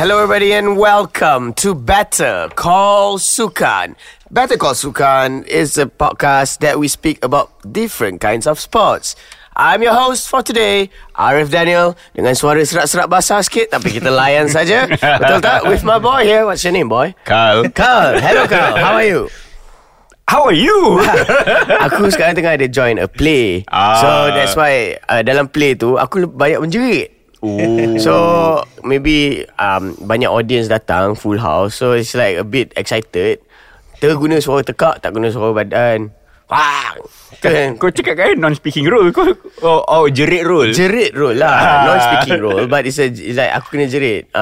Hello everybody and welcome to Better Call Sukan. Better Call Sukan is a podcast that we speak about different kinds of sports. I'm your host for today, Arif Daniel. Dengan suara serak-serak basah sikit, tapi kita layan saja. Betul tak? With my boy here. What's your name, boy? Carl. Hello, Carl. How are you? How are you? Aku sekarang tengah ada join a play. So that's why dalam play tu aku banyak menjerit. Ooh. So maybe banyak audience datang, full house. So it's like a bit excited. Terguna suara tekak, tak guna suara badan. Wah, kau cakap kan non-speaking role. Jerit role. Jerit role lah. Non-speaking role. But it's like aku kena jerit.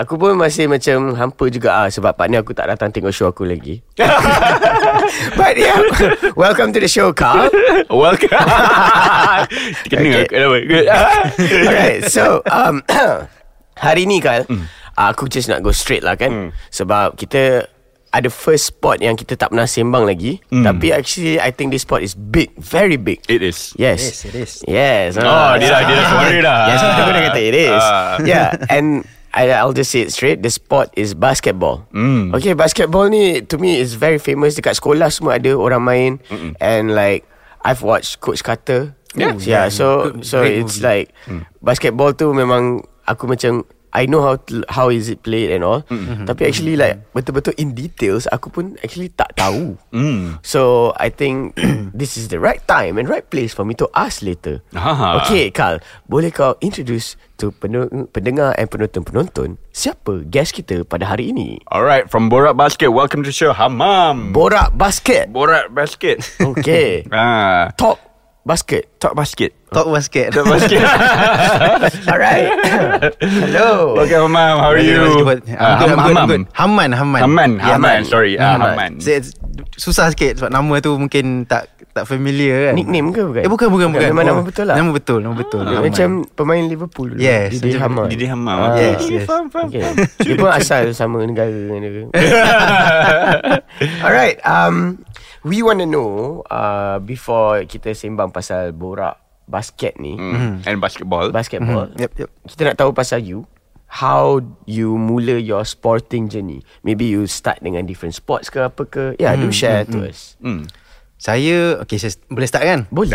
Aku pun masih macam hampa juga sebab partner aku tak datang tengok show aku lagi. But yeah, welcome to the show, Carl. Welcome. Kena okay. Alright, so hari ni, Carl, aku just nak go straight lah kan. Sebab kita ada first spot yang kita tak pernah sembang lagi. Tapi actually I think this spot is big. Very big. It is. Yes. It is. Yes. Dia suara dah. Yes, aku pun dah kata it is. Yeah. And I'll just say it straight. The spot is basketball. Okay, basketball ni to me is very famous. Dekat sekolah semua ada orang main. And like I've watched Coach Carter. Yeah. So it's like basketball tu memang aku macam I know how is it played and all. Tapi actually like betul-betul in details aku pun actually tak tahu. So I think this is the right time and right place for me to ask later. Okay, Carl, boleh kau introduce to pendengar and penonton-penonton siapa guest kita pada hari ini? Alright, from Borak Basket, welcome to show Hamam. Borak Basket. Okay. Talk basket. Alright. Hello. Okay, Mama. How are you? I'm good. Hamann. Sorry. Hamann. Susah sikit sebab nama tu mungkin tak familiar kan. Nickname ke bukan? Bukan. Nama betul. Macam pemain Liverpool. Yes. Didi Hamann. Yes. Okay. Dia pun asal sama negara dengan dia. Alright. We want to know before kita sembang pasal Borak Basket ni and basketball. Yep. Kita nak tahu pasal you, how you mula your sporting journey. Maybe you start dengan different sports ke apa ke. Yeah, do share to us. Saya boleh start kan? Boleh.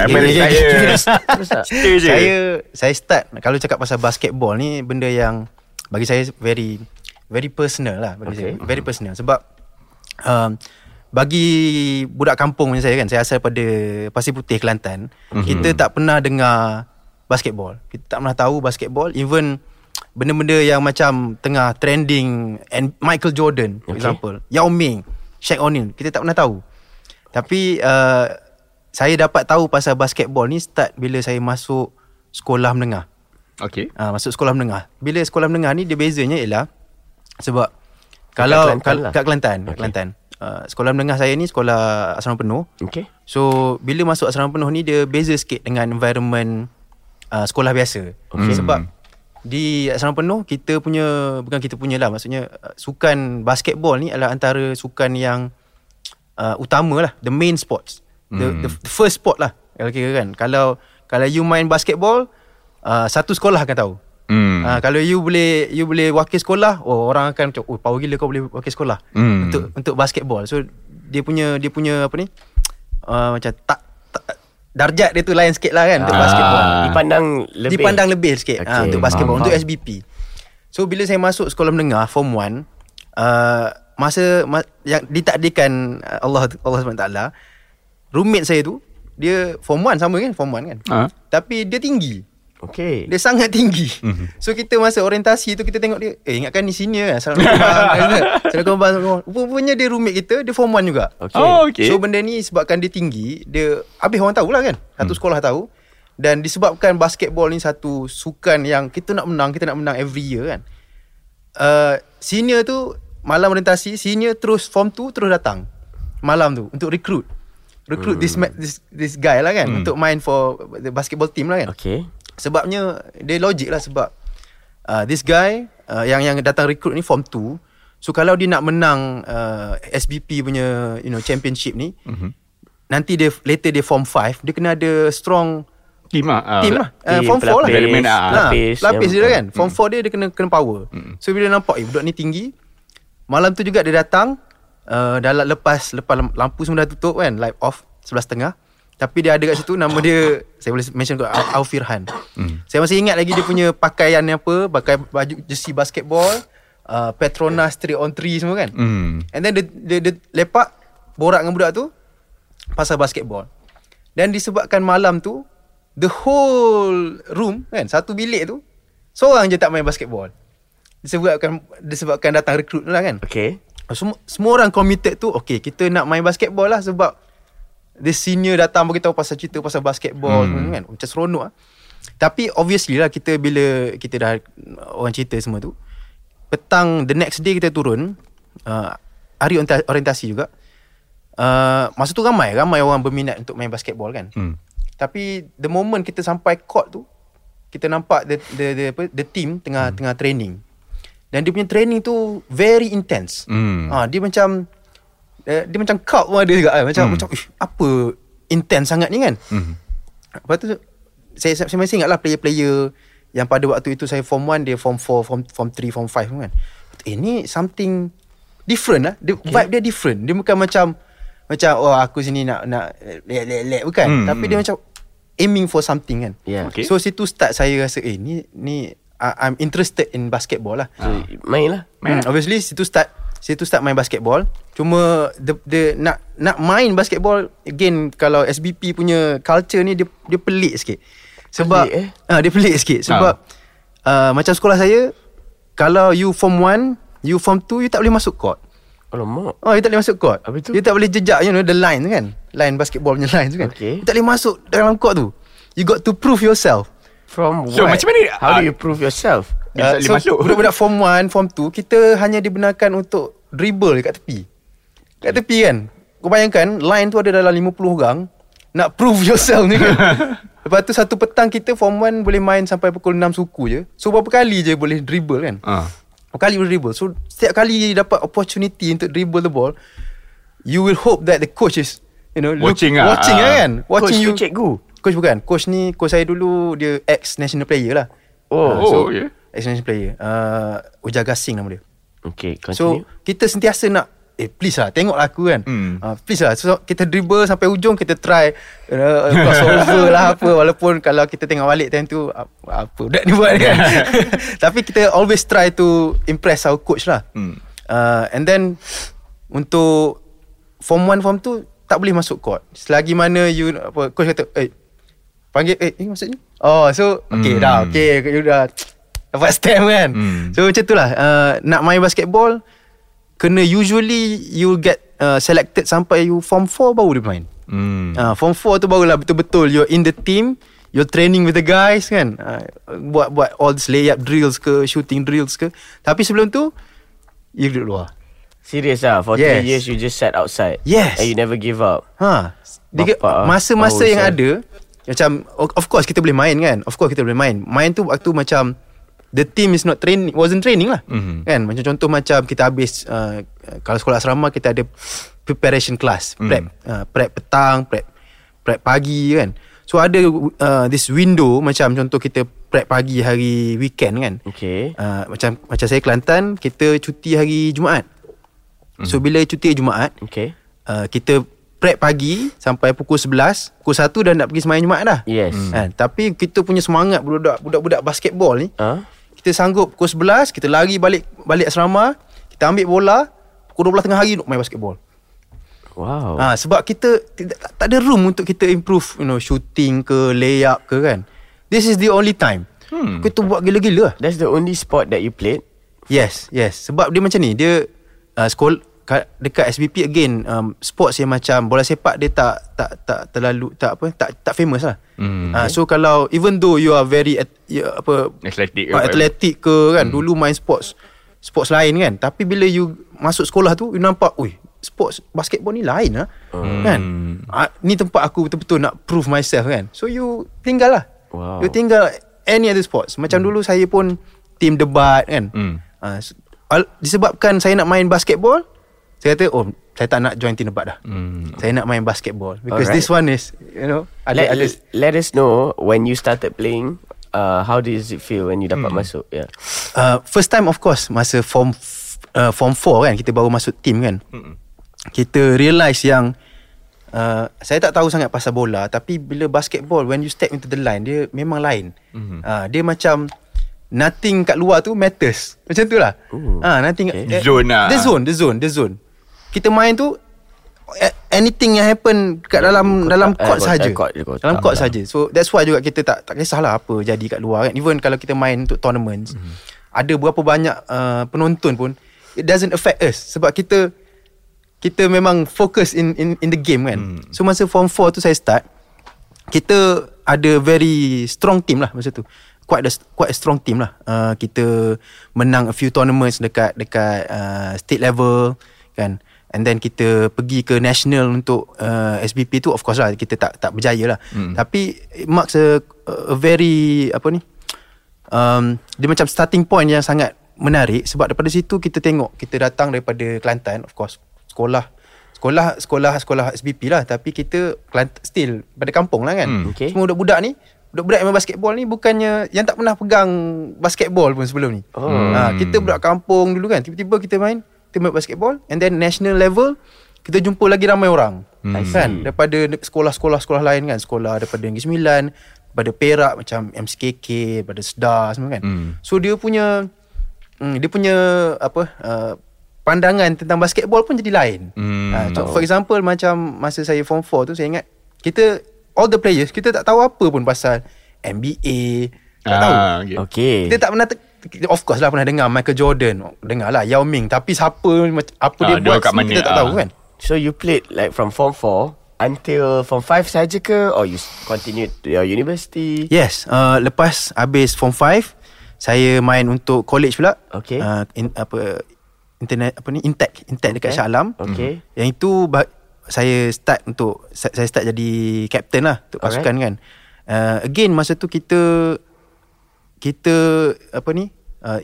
Saya start. Kalau cakap pasal basketball ni, benda yang bagi saya very very personal lah bagi saya. Very personal sebab bagi budak kampung macam saya kan, saya asal pada Pasir Putih, Kelantan. Kita tak pernah dengar basketball. Kita tak pernah tahu basketball. Even benda-benda yang macam tengah trending and Michael Jordan for example, Yao Ming, Shaq O'Neal, kita tak pernah tahu. Tapi saya dapat tahu pasal basketball ni start bila saya masuk sekolah menengah. Masuk sekolah menengah. Bila sekolah menengah ni dia bezanya ialah sebab kalau kat Kelantan. Sekolah menengah saya ni sekolah asrama penuh. So bila masuk asrama penuh ni dia beza sikit dengan environment sekolah biasa. Sebab di asrama penuh maksudnya sukan basketball ni adalah antara sukan yang utama lah, the main sports, the first sport lah. Kalau kira kan, kalau you main basketball, satu sekolah akan tahu. Kalau you boleh wakil sekolah, orang akan macam power gila kau boleh wakil sekolah untuk basketball. So dia punya apa ni, macam tak darjat dia tu lain sikit lah kan. Untuk basketball dipandang lebih sikit, okay, untuk basketball. Untuk SBP. So bila saya masuk sekolah menengah form 1, masa yang ditakdirkan Allah SWT, roommate saya tu dia form 1 kan. Tapi dia tinggi. Dia sangat tinggi. So kita masa orientasi tu kita tengok dia, ingatkan ni senior kan, salah kembang. Rupanya dia roommate kita, dia form 1 juga. So benda ni sebabkan dia tinggi, dia habis orang tahulah kan. Satu sekolah tahu. Dan disebabkan basketball ni satu sukan yang kita nak menang every year kan. Senior tu malam orientasi, senior terus form 2 terus datang malam tu untuk recruit this guy lah kan, untuk main for the basketball team lah kan. Sebabnya dia logik lah sebab this guy yang datang recruit ni form 2. So kalau dia nak menang SBP punya championship ni, nanti dia later dia form 5, dia kena ada strong Tim lah form 4 lah, lapis dia kan. Form 4 dia kena power. So bila nampak budak ni tinggi, malam tu juga dia datang, dalam lepas lampu semua dah tutup kan, light off 11:30. Tapi dia ada kat situ, nama dia saya boleh mention kot, Aufirhan. Saya masih ingat lagi dia punya pakaian ni apa, pakai baju jersey basketball, Petronas 3-on-3 semua kan. And then dia lepak borak dengan budak tu pasal basketball. Dan disebabkan malam tu the whole room kan, satu bilik tu seorang je tak main basketball. Disebabkan datang recruit tu lah kan. Okay, semua orang committed tu, okay kita nak main basketball lah, sebab the senior datang beritahu pasal cerita pasal basketball kan. Macam seronok lah. Tapi obviously lah, kita bila kita dah orang cerita semua tu, petang the next day kita turun, hari orientasi juga, masa tu ramai orang berminat untuk main basketball kan. Tapi the moment kita sampai court tu, kita nampak the team tengah training. Dan dia punya training tu very intense. Dia macam kau pun ada juga kan? Macam apa intense sangat ni kan. Lepas tu saya masih ingat lah player-player yang pada waktu itu saya form 1, dia form 4, form 3, form 5 kan. Ni something different lah. Vibe dia different. Dia bukan macam oh aku sini nak lelek bukan. Tapi dia macam aiming for something kan. So situ start saya rasa ni I'm interested in basketball lah. Main lah. Obviously situ start main basketball. Cuma the nak main basketball again, kalau SBP punya culture ni dia pelik sikit. Sebab dia pelik sikit sebab macam sekolah saya, kalau you form 1, you form 2, you tak boleh masuk court. Alamak. Oh, you tak boleh masuk court. You tak boleh jejak, you know the line tu kan. Line basketball punya line tu kan. You tak boleh masuk dalam court tu. You got to prove yourself. From what? So macam mana? How do you prove yourself? So budak-budak form 1, form 2, kita hanya dibenarkan untuk dribble dekat tepi. Kat tepi kan. Kau bayangkan line tu ada dalam 50 orang, nak prove yourself ni kan. Lepas tu satu petang kita form 1 boleh main sampai pukul 6 suku je. So berapa kali je boleh dribble kan. Berapa kali boleh dribble. So setiap kali dapat opportunity untuk dribble the ball, you will hope that the coach is, you know, watching kan. Watching coach you. Coach cikgu. Coach bukan. Coach saya dulu dia ex-national player lah. Ex-national player. Ujaga Singh nama dia. Okay, continue. So kita sentiasa nak, please lah, tengok lah aku kan. Please lah. So kita dribble sampai ujung, kita try crossover lah apa. Walaupun kalau kita tengok balik time tu, apa budak ni buat kan. Tapi kita always try to impress our coach lah. And then untuk form 1, form 2 tak boleh masuk court selagi mana you apa, coach kata panggil maksudnya so okay you dah dapat stamp kan. So macam tu lah, nak main basketball kena usually you get selected sampai you form 4 baru dia main. Form 4 tu barulah betul-betul you're in the team, you're training with the guys kan, buat all this layup drills ke, shooting drills ke. Tapi sebelum tu you duduk luar. Serious lah. For 3 years you just sat outside. Yes. And you never give up. Masa-masa yang ada, macam of course kita boleh main kan. Of course kita boleh main. Main tu waktu macam the team is not training, wasn't training lah. Kan. Macam contoh macam kita habis kalau sekolah asrama kita ada preparation class, prep petang, prep pagi kan. So ada this window, macam contoh kita prep pagi hari weekend kan. Okay. Macam saya Kelantan, kita cuti hari Jumaat. So bila cuti Jumaat, kita prep pagi sampai pukul 11, pukul 1 dah nak pergi sembahyang Jumaat dah. Yes. Tapi kita punya semangat budak-budak basketball ni, kita sanggup pukul 11 kita lari balik asrama, kita ambil bola, pukul 12 tengah hari duk main basketball. Wow. Sebab kita tak ada room untuk kita improve, you know, shooting ke layup ke kan. This is the only time. Kita buat gila-gila. That's the only sport that you played? Yes. Sebab dia macam ni, dia sekolah dekat SBP again, sports yang macam bola sepak dia tak terlalu tak famous lah. So kalau even though you are very athletic ke kan, dulu main sports lain kan, tapi bila you masuk sekolah tu you nampak sports basketball ni lain lah kan. Ni tempat aku betul-betul nak prove myself kan. So you tinggal lah. Wow. You tinggal any other sports. Macam dulu saya pun team debat kan. Disebabkan saya nak main basketball, saya kata saya tak nak join team debat dah. Saya nak main basketball because this one is, you know, Let us know when you started playing. How does it feel when you dapat masuk? Yeah. First time of course, masa form 4 kan, kita baru masuk team kan. Kita realise yang saya tak tahu sangat pasal bola, tapi bila basketball, when you step into the line, dia memang lain. Dia macam nothing kat luar tu matters. Macam tu lah. Nothing, okay. The zone. Kita main tu anything yang happen kat dalam court saja. So that's why juga kita tak kisahlah apa jadi kat luar kan. Even kalau kita main untuk tournaments, ada berapa banyak penonton pun, it doesn't affect us sebab kita memang fokus in the game kan. So masa form 4 tu saya start, kita ada very strong team lah masa tu. Quite a strong team lah. Kita menang a few tournaments dekat state level kan. And then kita pergi ke national untuk SBP tu, of course lah kita tak berjaya lah. Tapi it marks a very apa ni, dia macam starting point yang sangat menarik. Sebab daripada situ kita tengok, kita datang daripada Kelantan, of course sekolah SBP lah, tapi kita still pada kampung lah kan. Okay. Semua budak-budak yang main basketball ni bukannya yang tak pernah pegang basketball pun sebelum ni. Kita budak kampung dulu kan, tiba-tiba kita main basketball, and then national level kita jumpa lagi ramai orang kan, daripada sekolah-sekolah lain kan, sekolah daripada Negeri Sembilan, daripada Perak macam MCKK, daripada Sedar semua kan. So dia punya apa, pandangan tentang basketball pun jadi lain. For example, macam masa saya form 4 tu, saya ingat kita all the players, kita tak tahu apa pun pasal NBA, tak tahu. Okay. Kita tak pernah of course lah pernah dengar Michael Jordan, dengar lah Yao Ming, tapi siapa, apa dia buat, kita tak tahu kan. So you played like from form 4 until form 5 saja ke, or you continue to your university? Yes, lepas habis form 5 saya main untuk college pula. Okay. Intech dekat Shah Alam. Okay. Yang itu saya start jadi captain lah untuk pasukan. Alright. Kan. Again masa tu kita apa ni,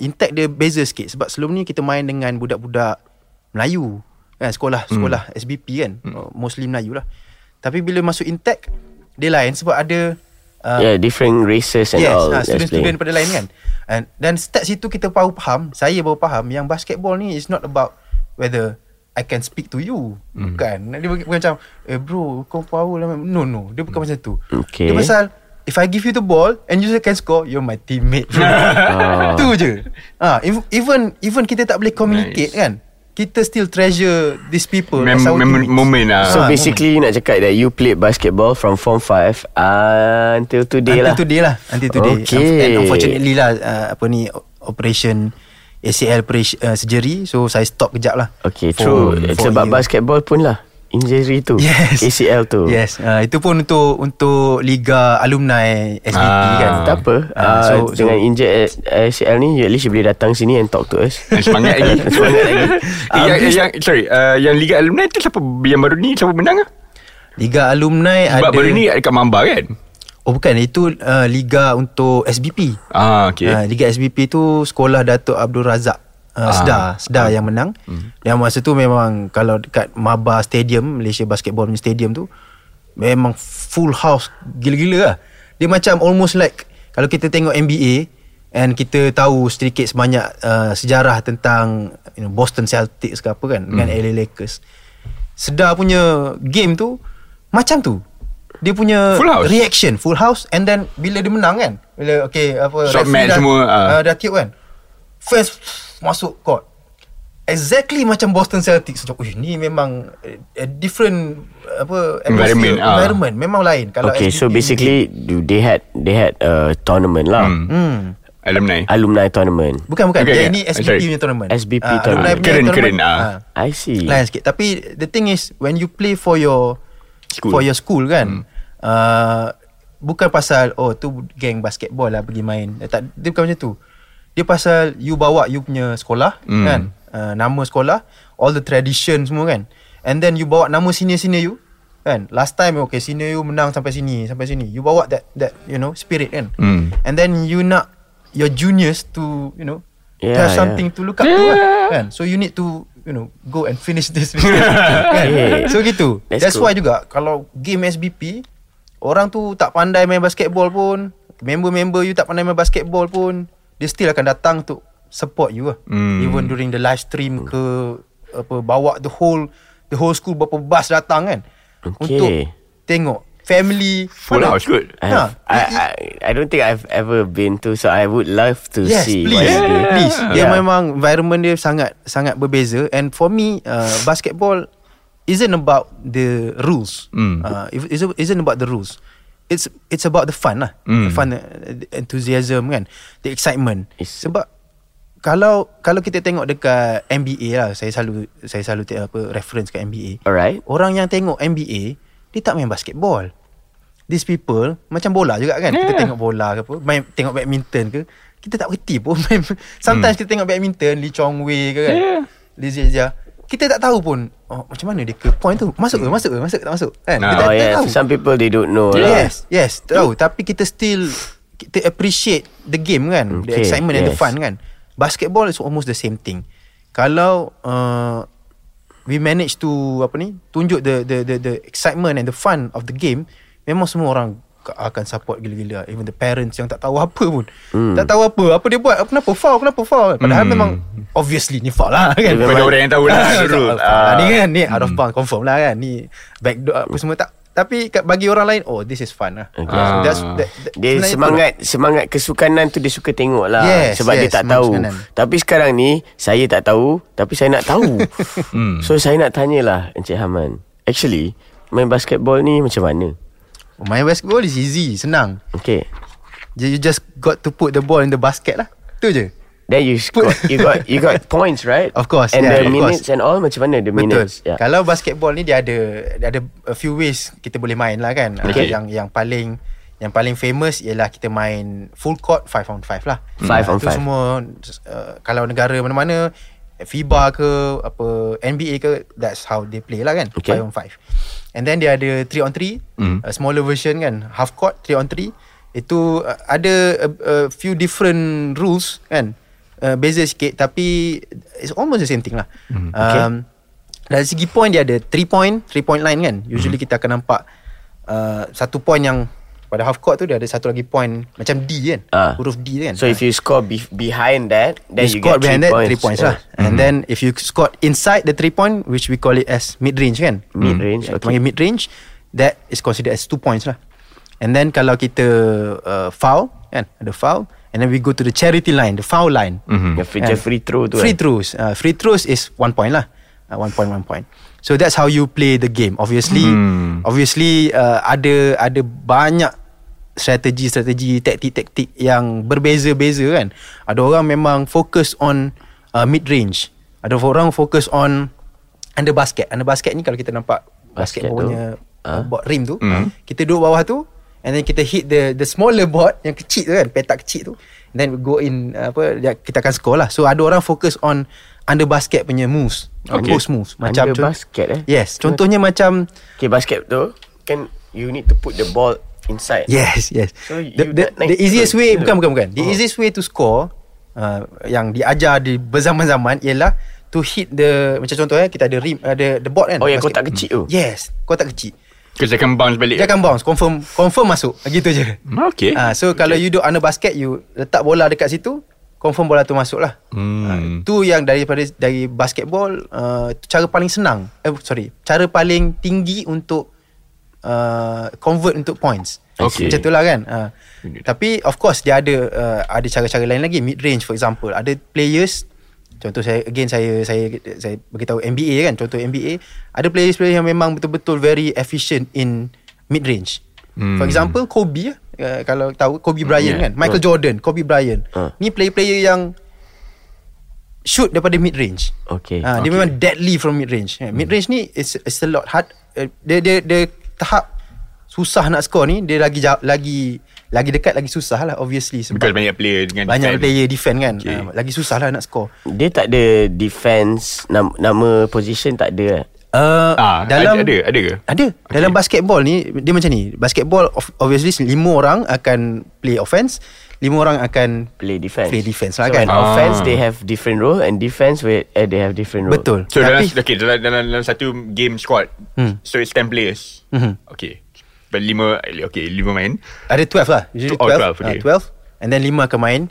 Intech dia beza sikit sebab sebelum ni kita main dengan budak-budak Melayu kan, sekolah SBP kan, mostly Melayu lah. Tapi bila masuk Intech dia lain sebab ada different races and all. Student-student pada lain kan. Dan start situ saya baru faham yang basketball ni is not about whether I can speak to you. Bukan, dia bukan macam bro kau power lah. No, dia bukan macam tu. Okay. Dia pasal if I give you the ball and you can score, you're my teammate. Tu je. Even kita tak boleh communicate kan, kita still treasure these people. Moment lah. So basically moment. Nak cakap that you played basketball from form 5 until today. Okay. And unfortunately lah, apa ni, operation ACL surgery. So saya stop kejap lah. Okay, true. Sebab basketball pun lah injury tu. Yes. ACL tu. Yes. Itu pun untuk liga alumni SBP kan. Tak apa. So dengan injured ACL ni, at least you boleh datang sini and talk to us. Semangat lagi. Yang liga alumni tu siapa yang baru ni, siapa menang ah? Liga alumni sebab baru ni dekat Mamba kan? Oh bukan, itu liga untuk SBP. Okay. Liga SBP tu sekolah Datuk Abdul Razak. Sedar yang menang. Yang masa tu memang kalau dekat Maba Stadium, Malaysia Basketball punya stadium tu, memang full house gila-gila lah. Dia macam almost like kalau kita tengok NBA and kita tahu sedikit sebanyak sejarah tentang Boston Celtics ke apa kan, dengan LA Clippers. Sedar punya game tu macam tu. Dia punya reaction full house, and then bila dia menang kan, bila shot match semua dah tiup kan, first masuk court exactly macam Boston Celtics. Ni memang a different environment. Memang lain. Kalau okay, so basically they had a tournament lah. Alumni tournament. Bukan. Okay, ini SBP punya tournament. SBP tournament. Keren. I see. Lain sikit. Tapi the thing is, when you play for your school, kan, bukan pasal tu geng basketball lah pergi main. Tak, dia bukan macam tu. Dia pasal you bawa you punya sekolah kan, nama sekolah, all the tradition semua kan, and then you bawa nama senior you kan. Last time senior you menang sampai sini, you bawa that spirit kan. And then you nak your juniors to to have something to look up to kan. So you need to go and finish this business, kan? So gitu. That's why juga kalau game SBP orang tu tak pandai main basketball pun, member-member you tak pandai main basketball pun, dia still akan datang untuk support you lah. Even during the live stream ke apa, bawa the whole school berapa bus datang kan, untuk tengok family full house. Good. I don't think I've ever been to, so I would love to see. Please, please. Dia memang environment dia sangat sangat berbeza. And for me, basketball isn't about the rules. Isn't about the rules. It's about the fun lah. The fun, the enthusiasm kan, the excitement. Sebab kalau kita tengok dekat NBA lah, saya selalu reference kat NBA. Alright. Orang yang tengok NBA, dia tak main basketball. These people macam bola juga kan, kita tengok bola ke apa, main tengok badminton ke, kita tak kerti pun main. Sometimes kita tengok badminton Lee Chong Wei ke kan, Lee Zia, kita tak tahu pun macam mana dia ke point tu, masuk ke tak masuk kan, kita tak tahu. Some people they don't know tahu, tapi kita still kita appreciate the game kan, the excitement and the fun kan. Basketball is almost the same thing. Kalau we manage to tunjuk the excitement and the fun of the game, memang semua orang akan support gila-gila. Even the parents yang tak tahu apa pun, tak tahu apa dia buat, kenapa foul. Padahal memang obviously ni foul lah kan, pada orang yang tahu lah dulu. Ni kan, ni out of bounds confirm lah kan, ni backdoor apa semua tak. Tapi bagi orang lain, oh, this is fun lah. So that, dia semangat kesukanan tu dia suka tengok lah. Sebab dia tak tahu sukanan. Tapi sekarang ni saya tak tahu, tapi saya nak tahu. So saya nak tanyalah Encik Hamann, actually main basketball ni macam mana? Main basketball is easy, senang. You just got to put the ball in the basket lah, tu je. Then you score, you got points, right? Of course. And the minutes and all, macam mana the minutes? Betul. Kalau basketball ni dia ada a few ways kita boleh main lah kan. Yang paling famous ialah kita main full court 5-on-5 lah. 5-on-5. Itu semua kalau negara mana-mana, FIBA ke apa, NBA ke, that's how they play lah kan. 5-on-5. And then dia ada 3-on-3, smaller version kan, half court 3-on-3. Itu ada a few different rules kan. Beza sikit, tapi it's almost the same thing lah. Dari segi point, dia ada 3 point line kan. Usually kita akan nampak satu point yang pada half court tu, dia ada satu lagi point macam D kan, huruf D kan. So if you score behind that, then you get 3 points lah. And then if you score inside the 3 point, which we call it as mid-range kan, panggil mid-range, that is considered as 2 points lah. And then kalau kita foul kan, ada foul, and then we go to the charity line, the foul line. The free throw tu. Free throws is 1 point lah. 1 point. So that's how you play the game. Obviously ada banyak strategi, taktik yang berbeza-beza kan. Ada orang memang fokus on mid range. Ada orang fokus on under basket. Under basket ni kalau kita nampak basket punya board rim tu, kita duduk bawah tu. And then kita hit the smaller board yang kecil tu kan, petak kecil tu, and then we go in kita akan score lah. So ada orang fokus on under basket punya moves, post moves macam under basket contohnya macam basket tu kan, you need to put the ball inside. Yes So the easiest way bukan the easiest way to score yang diajar di berzaman-zaman ialah to hit the, macam contohnya kita ada rim, ada the board kan, yang kotak kecil tu. Kotak kecil, dia akan bounce balik. Dia akan bounce, confirm masuk. Gitu je. So kalau you do under basket, you letak bola dekat situ, confirm bola tu masuk lah. Tu yang dari basketball, cara paling senang. Cara paling tinggi untuk convert untuk points. Macam tu lah kan. Tapi of course dia ada cara-cara lain lagi. Mid range for example, ada players, contoh saya beritahu NBA kan, contoh NBA, ada players yang memang betul-betul very efficient in mid range. For example Kobe, kalau tahu Kobe Bryant kan, Michael Jordan, Kobe Bryant, ni player yang shoot daripada mid range. Dia memang deadly from mid range. Mid range ni it's a lot hard. Dia tahap susah nak score ni, dia lagi dekat, lagi susah lah obviously, sebab banyak player dengan defend kan. Lagi susah lah nak score. Dia tak ada defense, nama position tak ada. Dalam ada. Dalam basketball ni dia macam ni. Basketball obviously 5 orang akan play offense, 5 orang akan play defense lah kan. So offense they have different role, and defense they have different role. Betul. So tapi, dalam satu game squad, so it's 10 players. 5 main. Ada 12 lah. Usually 12 and then 5 akan main.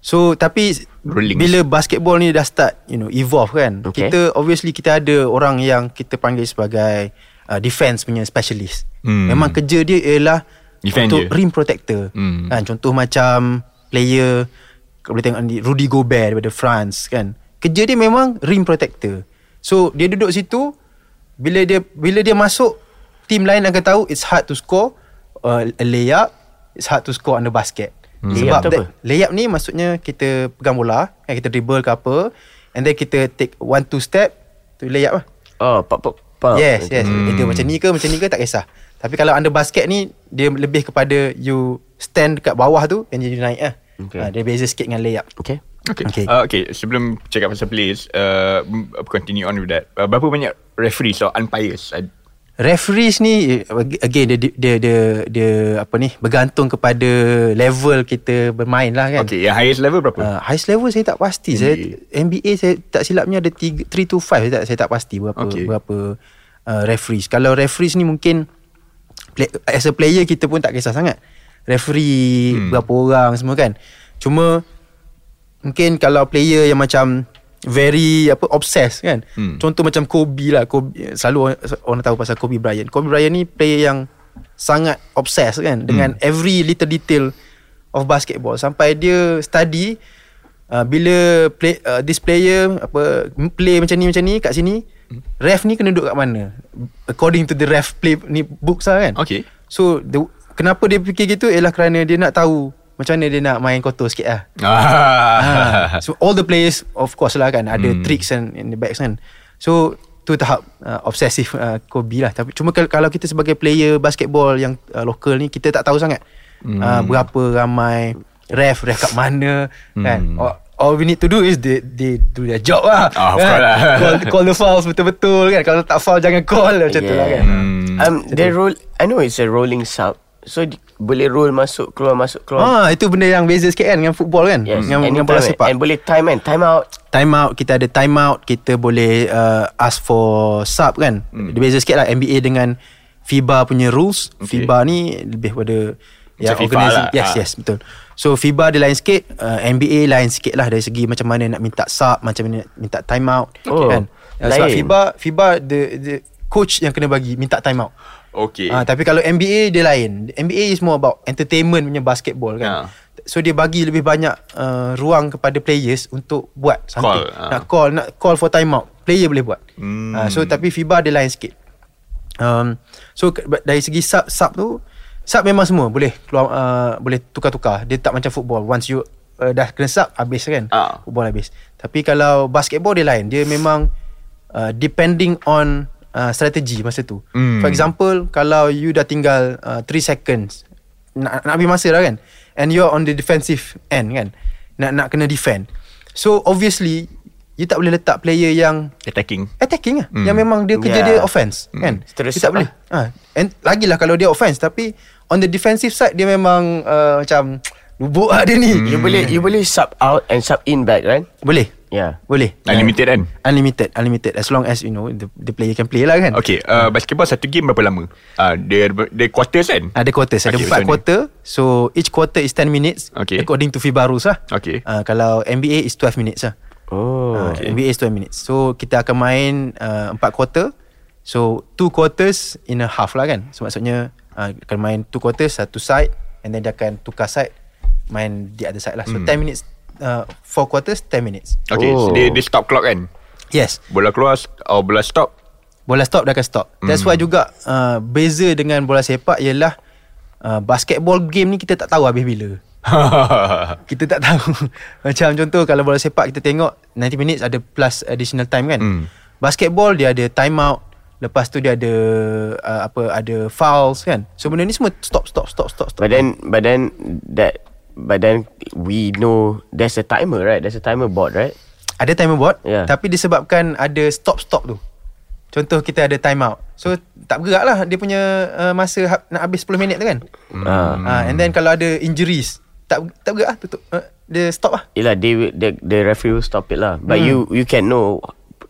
So tapi rolling. Bila basketball ni dah start, you know, evolve kan, okay. Kita obviously kita ada orang yang kita panggil sebagai defense punya specialist. Memang kerja dia ialah defend untuk je. Rim protector kan. Contoh macam player, kau boleh tengok Rudy Gobert daripada France kan, kerja dia memang rim protector. So dia duduk situ, bila dia masuk, team lain akan tahu it's hard to score a layup, it's hard to score under basket. Sebab layup ni maksudnya kita pegang bola kan, kita dribble ke apa, and then kita take 1-2 step to layup lah. Yes Dia macam ni ke tak kisah. Tapi kalau under basket ni, dia lebih kepada you stand dekat bawah tu and you naik lah. Okay. Dia beza sikit dengan layup. Okay. Sebelum cakap pasal plays, continue on with that. Berapa banyak referees or umpires? Referees ni again dia apa ni, bergantung kepada level kita bermain lah kan. Okay, yang highest level berapa? Highest level saya tak pasti. NBA. Saya tak silapnya ada 3 to 5. Saya tak pasti berapa referees. Kalau referees ni mungkin as a player kita pun tak kisah sangat referee berapa orang semua kan. Cuma mungkin kalau player yang macam very obsessed kan, contoh macam Kobe lah. Kobe, selalu orang tahu pasal Kobe Bryant. Kobe Bryant ni player yang sangat obsessed kan dengan every little detail of basketball, sampai dia study bila play, this player play macam ni kat sini, ref ni kena duduk kat mana according to the ref play ni books lah kan. Okay. So kenapa dia fikir gitu ialah kerana dia nak tahu macam mana dia nak main kotor sikit lah. So all the players of course lah kan, ada tricks and in the backs kan. So tu tahap obsesif Kobe lah. Tapi cuma kalau kita sebagai player basketball yang lokal ni, kita tak tahu sangat berapa ramai ref kat mana kan. All we need to do is they do their job lah. Call the fouls betul-betul kan. Kalau tak foul jangan call macam tu lah kan. The role, I know it's a rolling sub, so boleh roll masuk keluar, masuk keluar. Itu benda yang beza sikit kan dengan football kan. Yes. Dengan bola sepak. And boleh time kan, time out. Kita ada time out, kita boleh ask for sub kan. Dia beza sikit lah NBA dengan FIBA punya rules. Okay. FIBA ni lebih pada ya, organisasi. Yes betul. So FIBA dia lain sikit, NBA lain sikit lah dari segi macam mana nak minta sub, macam mana nak minta time out kan. Sebab FIBA the coach yang kena bagi minta time out. Okay. Tapi kalau NBA dia lain. NBA is more about entertainment punya basketball kan. So dia bagi lebih banyak ruang kepada players untuk buat something. Nak call for time out, player boleh buat. So tapi FIBA dia lain sikit. So dari segi sub tu, sub memang semua boleh keluar, boleh tukar-tukar. Dia tak macam football, once you dah kena sub habis kan. Football habis. Tapi kalau basketball dia lain. Dia memang depending on strategi masa tu. For example, kalau you dah tinggal 3 seconds nak habis masa dah kan, and you're on the defensive end kan, nak kena defend. So obviously you tak boleh letak player yang attacking lah, yang memang dia kerja dia offense kan. You tak boleh and lagilah kalau dia offense, tapi on the defensive side dia memang macam lubuk lah dia ni. You boleh sub out and sub in back kan? Boleh. Boleh. Unlimited kan? Unlimited as long as you know the player can play lah kan. Okay. Basketball satu game berapa lama? Dia quarters kan? Ada quarters. Ada 4 quarter. So each quarter is 10 minutes according to FIBA rules lah. Kalau NBA is 12 minutes lah. NBA is 12 minutes. So kita akan main 4 quarter. So 2 quarters in a half lah kan. So maksudnya akan main 2 quarters satu side, and then dia akan tukar side, main the other side lah. So 10 minutes 4 quarters, 10 minutes. Okay, so dia stop clock kan? Yes. Bola keluar atau bola stop? Bola stop dah akan stop. That's why juga beza dengan bola sepak ialah basketball game ni kita tak tahu habis bila. Kita tak tahu. Macam contoh kalau bola sepak kita tengok 90 minutes ada plus additional time kan. Basketball dia ada time out, lepas tu dia ada ada fouls kan. So benda ni semua stop. But then we know there's a timer, right? There's a timer board, right? Ada timer board, tapi disebabkan ada stop tu. Contoh kita ada time out, so tak bergerak lah dia punya masa nak habis 10 minit tu kan. And then kalau ada injuries, tak bergerak lah, tutup, dia stop lah. Yelah, the referee will stop it lah. But you can know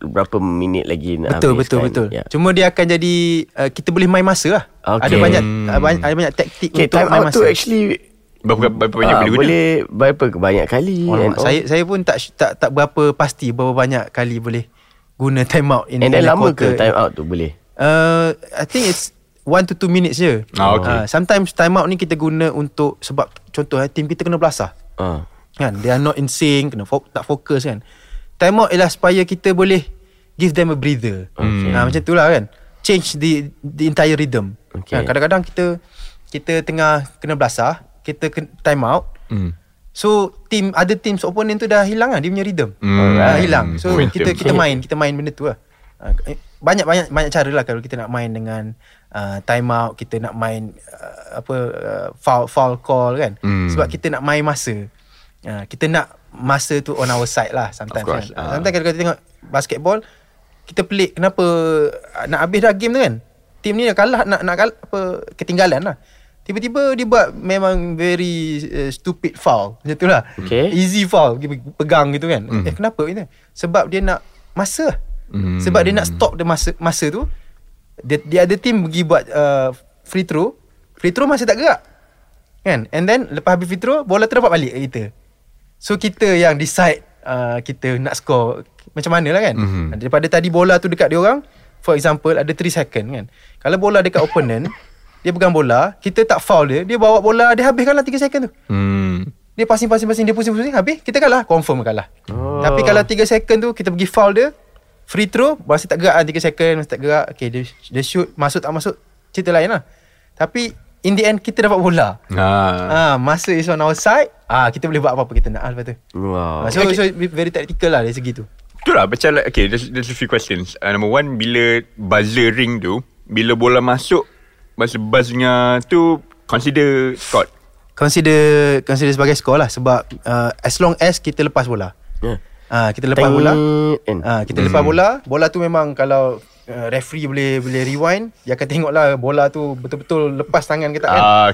berapa minit lagi nak habis. Betul. Yeah. Cuma dia akan jadi kita boleh main masa lah. Okay. Ada banyak taktik untuk main masa. Actually berapa banyak boleh berapa banyak kali. Saya pun tak berapa pasti berapa banyak kali boleh guna time out in the lama quarter. Ke time out tu boleh? I think it's 1 to 2 minutes je. Sometimes time out ni kita guna untuk sebab contoh team kita kena belasah. Kan, they are not in sync, kena tak fokus kan. Time out ialah supaya kita boleh give them a breather. Macam tu lah kan. Change the entire rhythm. Kan, kadang-kadang kita tengah kena belasah, kita time out. So other teams opponent tu dah hilang lah dia punya rhythm. Hilang. So kita main benda tu lah. Banyak cara lah kalau kita nak main dengan time out, kita nak main foul call kan. Sebab kita nak main masa. Kita nak masa tu on our side lah sometimes kan. Sometimes kalau kita tengok basketball, kita pelik kenapa nak habis dah game tu kan. Team ni nak kalah, ketinggalan lah. Tiba-tiba dia buat memang very stupid foul. Macam tu lah. Easy foul, pegang gitu kan. Kenapa gitu? Sebab dia nak masa. Sebab dia nak stop the masa tu. The other team pergi buat free throw masih tak gerak kan. And then lepas habis free throw, bola terdapat balik kita. So kita yang decide kita nak score macam mana lah kan. Daripada tadi bola tu dekat dia orang, for example ada 3 second kan. Kalau bola dekat opponent, dia pegang bola, kita tak foul dia, dia bawa bola, dia habiskan lah 3 second tu. Dia passing, dia pusing, habis kita kalah, confirm kalah. Tapi kalau 3 second tu kita pergi foul dia, free throw masih tak gerak 3 second, masih tak gerak. Okay, dia shoot, masuk tak masuk cerita lain lah. Tapi in the end kita dapat bola. Masa is on our side. Kita boleh buat apa-apa kita nak lepas tu. So very tactical lah dari segi tu. Betul lah macam like, okay, there's a few questions. Number one, bila buzzer ring tu, bila bola masuk, masa buzznya tu consider score. Consider sebagai score lah. Sebab as long as kita lepas bola. Kita lepas bola. Kita lepas bola. Bola tu memang kalau referee boleh rewind, dia akan tengoklah bola tu betul-betul lepas tangan ke tak kan.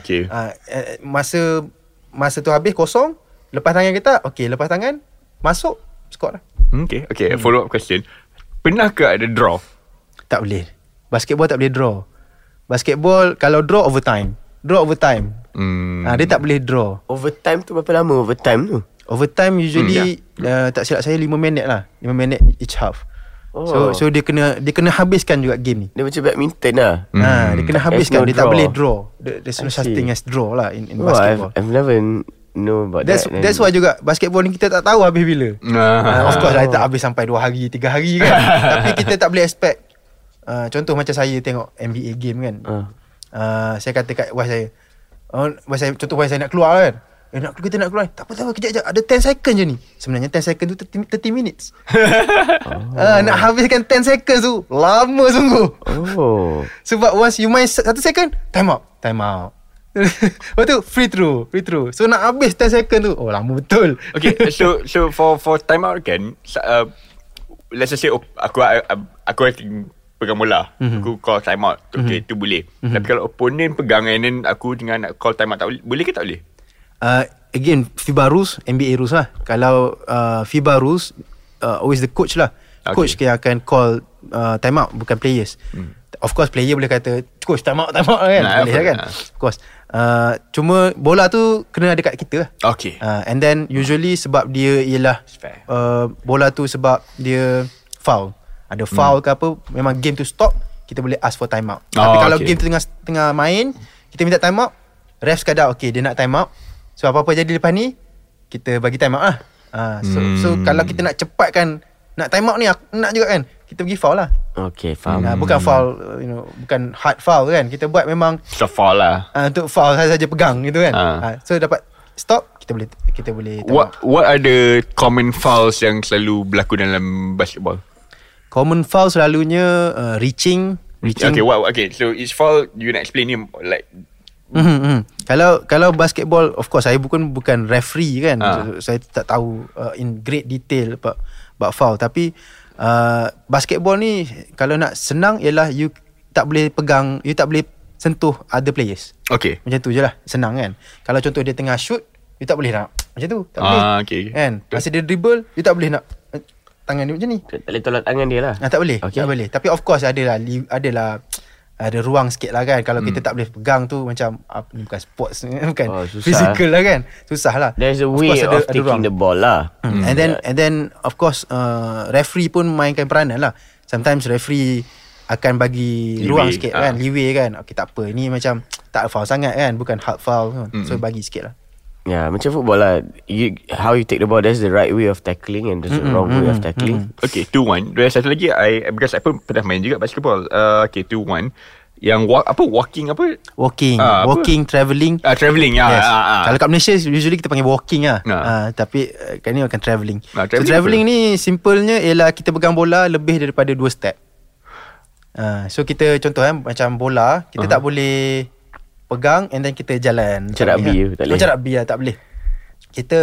Masa tu habis kosong, lepas tangan ke tak? Okey, lepas tangan masuk, skor lah. Okey, follow up question. Pernah ke ada draw? Tak boleh. Basketball tak boleh draw. Basketball kalau draw overtime. Dia tak boleh draw. Overtime tu berapa lama overtime tu? Overtime usually tak silap saya 5 minit lah. 5 minit each half. So dia kena habiskan juga game ni. Dia macam badminton lah. Dia kena habiskan, no dia draw. Tak boleh draw. There's no such thing as draw lah in basketball. I've never know about that. That's why juga basketball ni kita tak tahu habis bila. Of course lah tak habis sampai 2 hari 3 hari kan. Tapi kita tak boleh expect. Contoh macam saya tengok NBA game kan. Saya kata kat wife saya, contoh wife saya nak keluar kan. Kita nak keluar. Tak apa, kejap-kejap. Ada 10 second je ni. Sebenarnya 10 second tu 30 minutes. Nak habiskan 10 second tu lama sungguh. Sebab once you main 1 second, time out. Lepas tu free throw. So nak habis 10 second tu lama betul. Okay, so for time out kan, let's say aku pegang bola, aku call time out. Okay, tu boleh. Tapi kalau opponent pegang and then aku dengan nak call time out, tak boleh. Boleh ke tak boleh? Again, FIBA rules, NBA rules lah. Kalau FIBA rules, always the coach lah. Coach yang akan call time out, bukan players. Of course player boleh kata coach time out kan. Of course. Cuma bola tu kena dekat kita lah. And then usually sebab dia ialah bola tu sebab dia foul. Ada foul ke apa, memang game tu stop, kita boleh ask for time out. Tapi kalau game tu tengah main, kita minta time out, ref sekadar dia nak time out. So apa-apa jadi lepas ni, kita bagi time out lah. So kalau kita nak cepatkan, nak time out ni nak juga kan, kita pergi foul lah. Faham. Bukan foul, bukan hard foul kan. Kita buat memang soft foul lah. Untuk foul saja pegang gitu kan. So dapat stop, kita boleh time out. What are the common fouls yang selalu berlaku dalam basketball? Common foul selalunya reaching. Okay, so each foul you nak explain ni like. Kalau basketball, of course saya bukan referee kan. So, saya tak tahu in great detail about foul. Tapi basketball ni kalau nak senang ialah you tak boleh sentuh other players. Macam tu je lah, senang kan. Kalau contoh dia tengah shoot, you tak boleh nak macam tu. Tak boleh kan. Masa dia dribble, you tak boleh nak tangan dia macam ni. Tak boleh tolak tangan dia lah. Tak boleh. Okay. Tak boleh. Tapi of course ada ruang sikit lah kan. Kalau kita tak boleh pegang tu macam ni bukan sports, bukan physical lah kan. Susah lah. There's a way of taking the ball lah. And then of course referee pun mainkan peranan lah. Sometimes referee akan bagi ruang sikit kan, leeway kan. Okay, tak apa, ni macam tak foul sangat kan, bukan hard foul kan. So bagi sikit lah. Yeah, macam football lah. How you take the ball, that's the right way of tackling and there's the wrong way of tackling. Okay, 2-1. There's satu lagi, because I pun pernah main juga basketball. Okay, 2-1. Yang travelling. Yes. Kalau kat Malaysia usually kita panggil walking lah. Tapi kan ni akan travelling. So travelling ni simplenya ialah kita pegang bola lebih daripada 2 step. So kita contoh kan, macam bola kita tak boleh pegang and then kita jalan. Macam rugby lah, tak boleh. Kita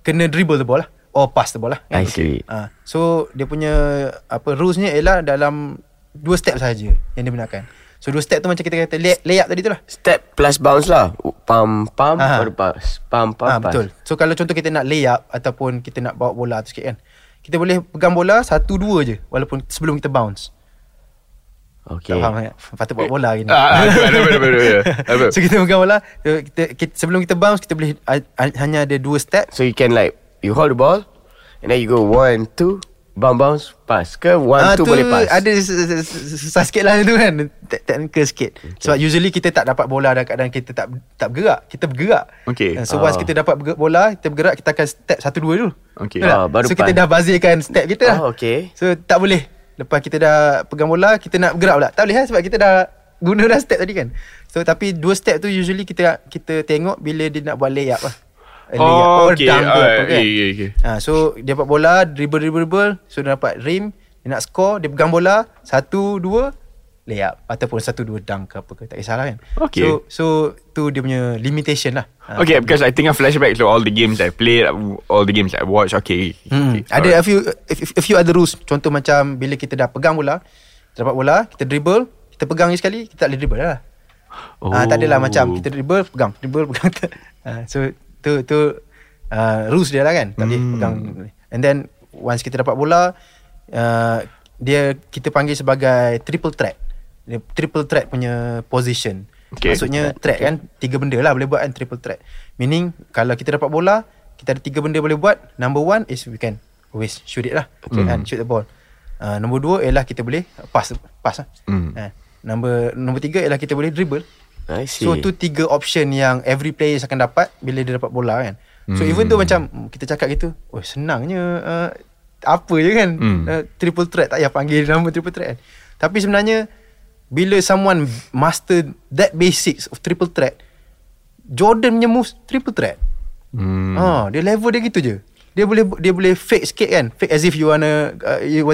kena dribble the ball lah, or pass the ball lah. I see. So dia punya rulesnya ialah dalam 2 step saja yang dibenarkan. So 2 step tu macam kita kata layup tadi tu lah. Step plus bounce lah. Pam-pam baru pass. Pam-pam pass. Betul. So kalau contoh kita nak layup ataupun kita nak bawa bola tu sikit kan, kita boleh pegang bola 1-2 je walaupun sebelum kita bounce. Okay. Tak faham sangat. Patut buat bola gini. So kita pegang bola kita, sebelum kita bounce kita boleh hanya ada 2 step. So you can like, you hold the ball and then you go 1, 2 bounce, pass ke 1, 2 boleh pass. Ada susah sikit lah tu kan, technical sikit. Sebab usually kita tak dapat bola dalam keadaan kita tak bergerak. Kita bergerak. Okay. So once kita dapat bola, kita bergerak, kita akan step 1, 2 dulu. Okay. So kita dah bazirkan step kita lah. Okay. So tak boleh lepas kita dah pegang bola kita nak bergerak pula. Tak boleh lah sebab kita dah guna dah step tadi kan. So tapi 2 step tu usually kita tengok bila dia nak buat layup lah. So dia dapat bola, dribble. So dia dapat rim, dia nak score, dia pegang bola 1, 2 layup ataupun 1, 2 dunk ke apa ke, tak kisahlah kan. Okay. So tu dia punya limitation lah. Okay, because I think I flashback to all the games I played, all the games I watched. Okay. Ada a few other rules. Contoh macam bila kita dah pegang bola, kita dapat bola, kita dribble, kita pegang je sekali, kita tak boleh dribble lah. Tak adalah macam kita dribble pegang. So tu rules dia lah kan, tak boleh pegang. And then once kita dapat bola, kita panggil sebagai triple threat. Triple threat punya position. Okay. Maksudnya threat kan, 3 benda lah boleh buat kan, triple threat. Meaning kalau kita dapat bola, kita ada 3 benda boleh buat. Number 1 is we can always shoot it lah, and shoot the ball. Number 2 ialah kita boleh pass lah. Number 3 ialah kita boleh dribble. So tu 3 option yang every player akan dapat bila dia dapat bola kan. So even tu macam kita cakap gitu, senangnya apa je kan, triple threat, tak payah panggil nama triple threat kan. Tapi sebenarnya bila someone master that basics of triple threat, Jordan punya moves triple threat. Dia level dia gitu je. Dia boleh fake sikit kan, fake as if you want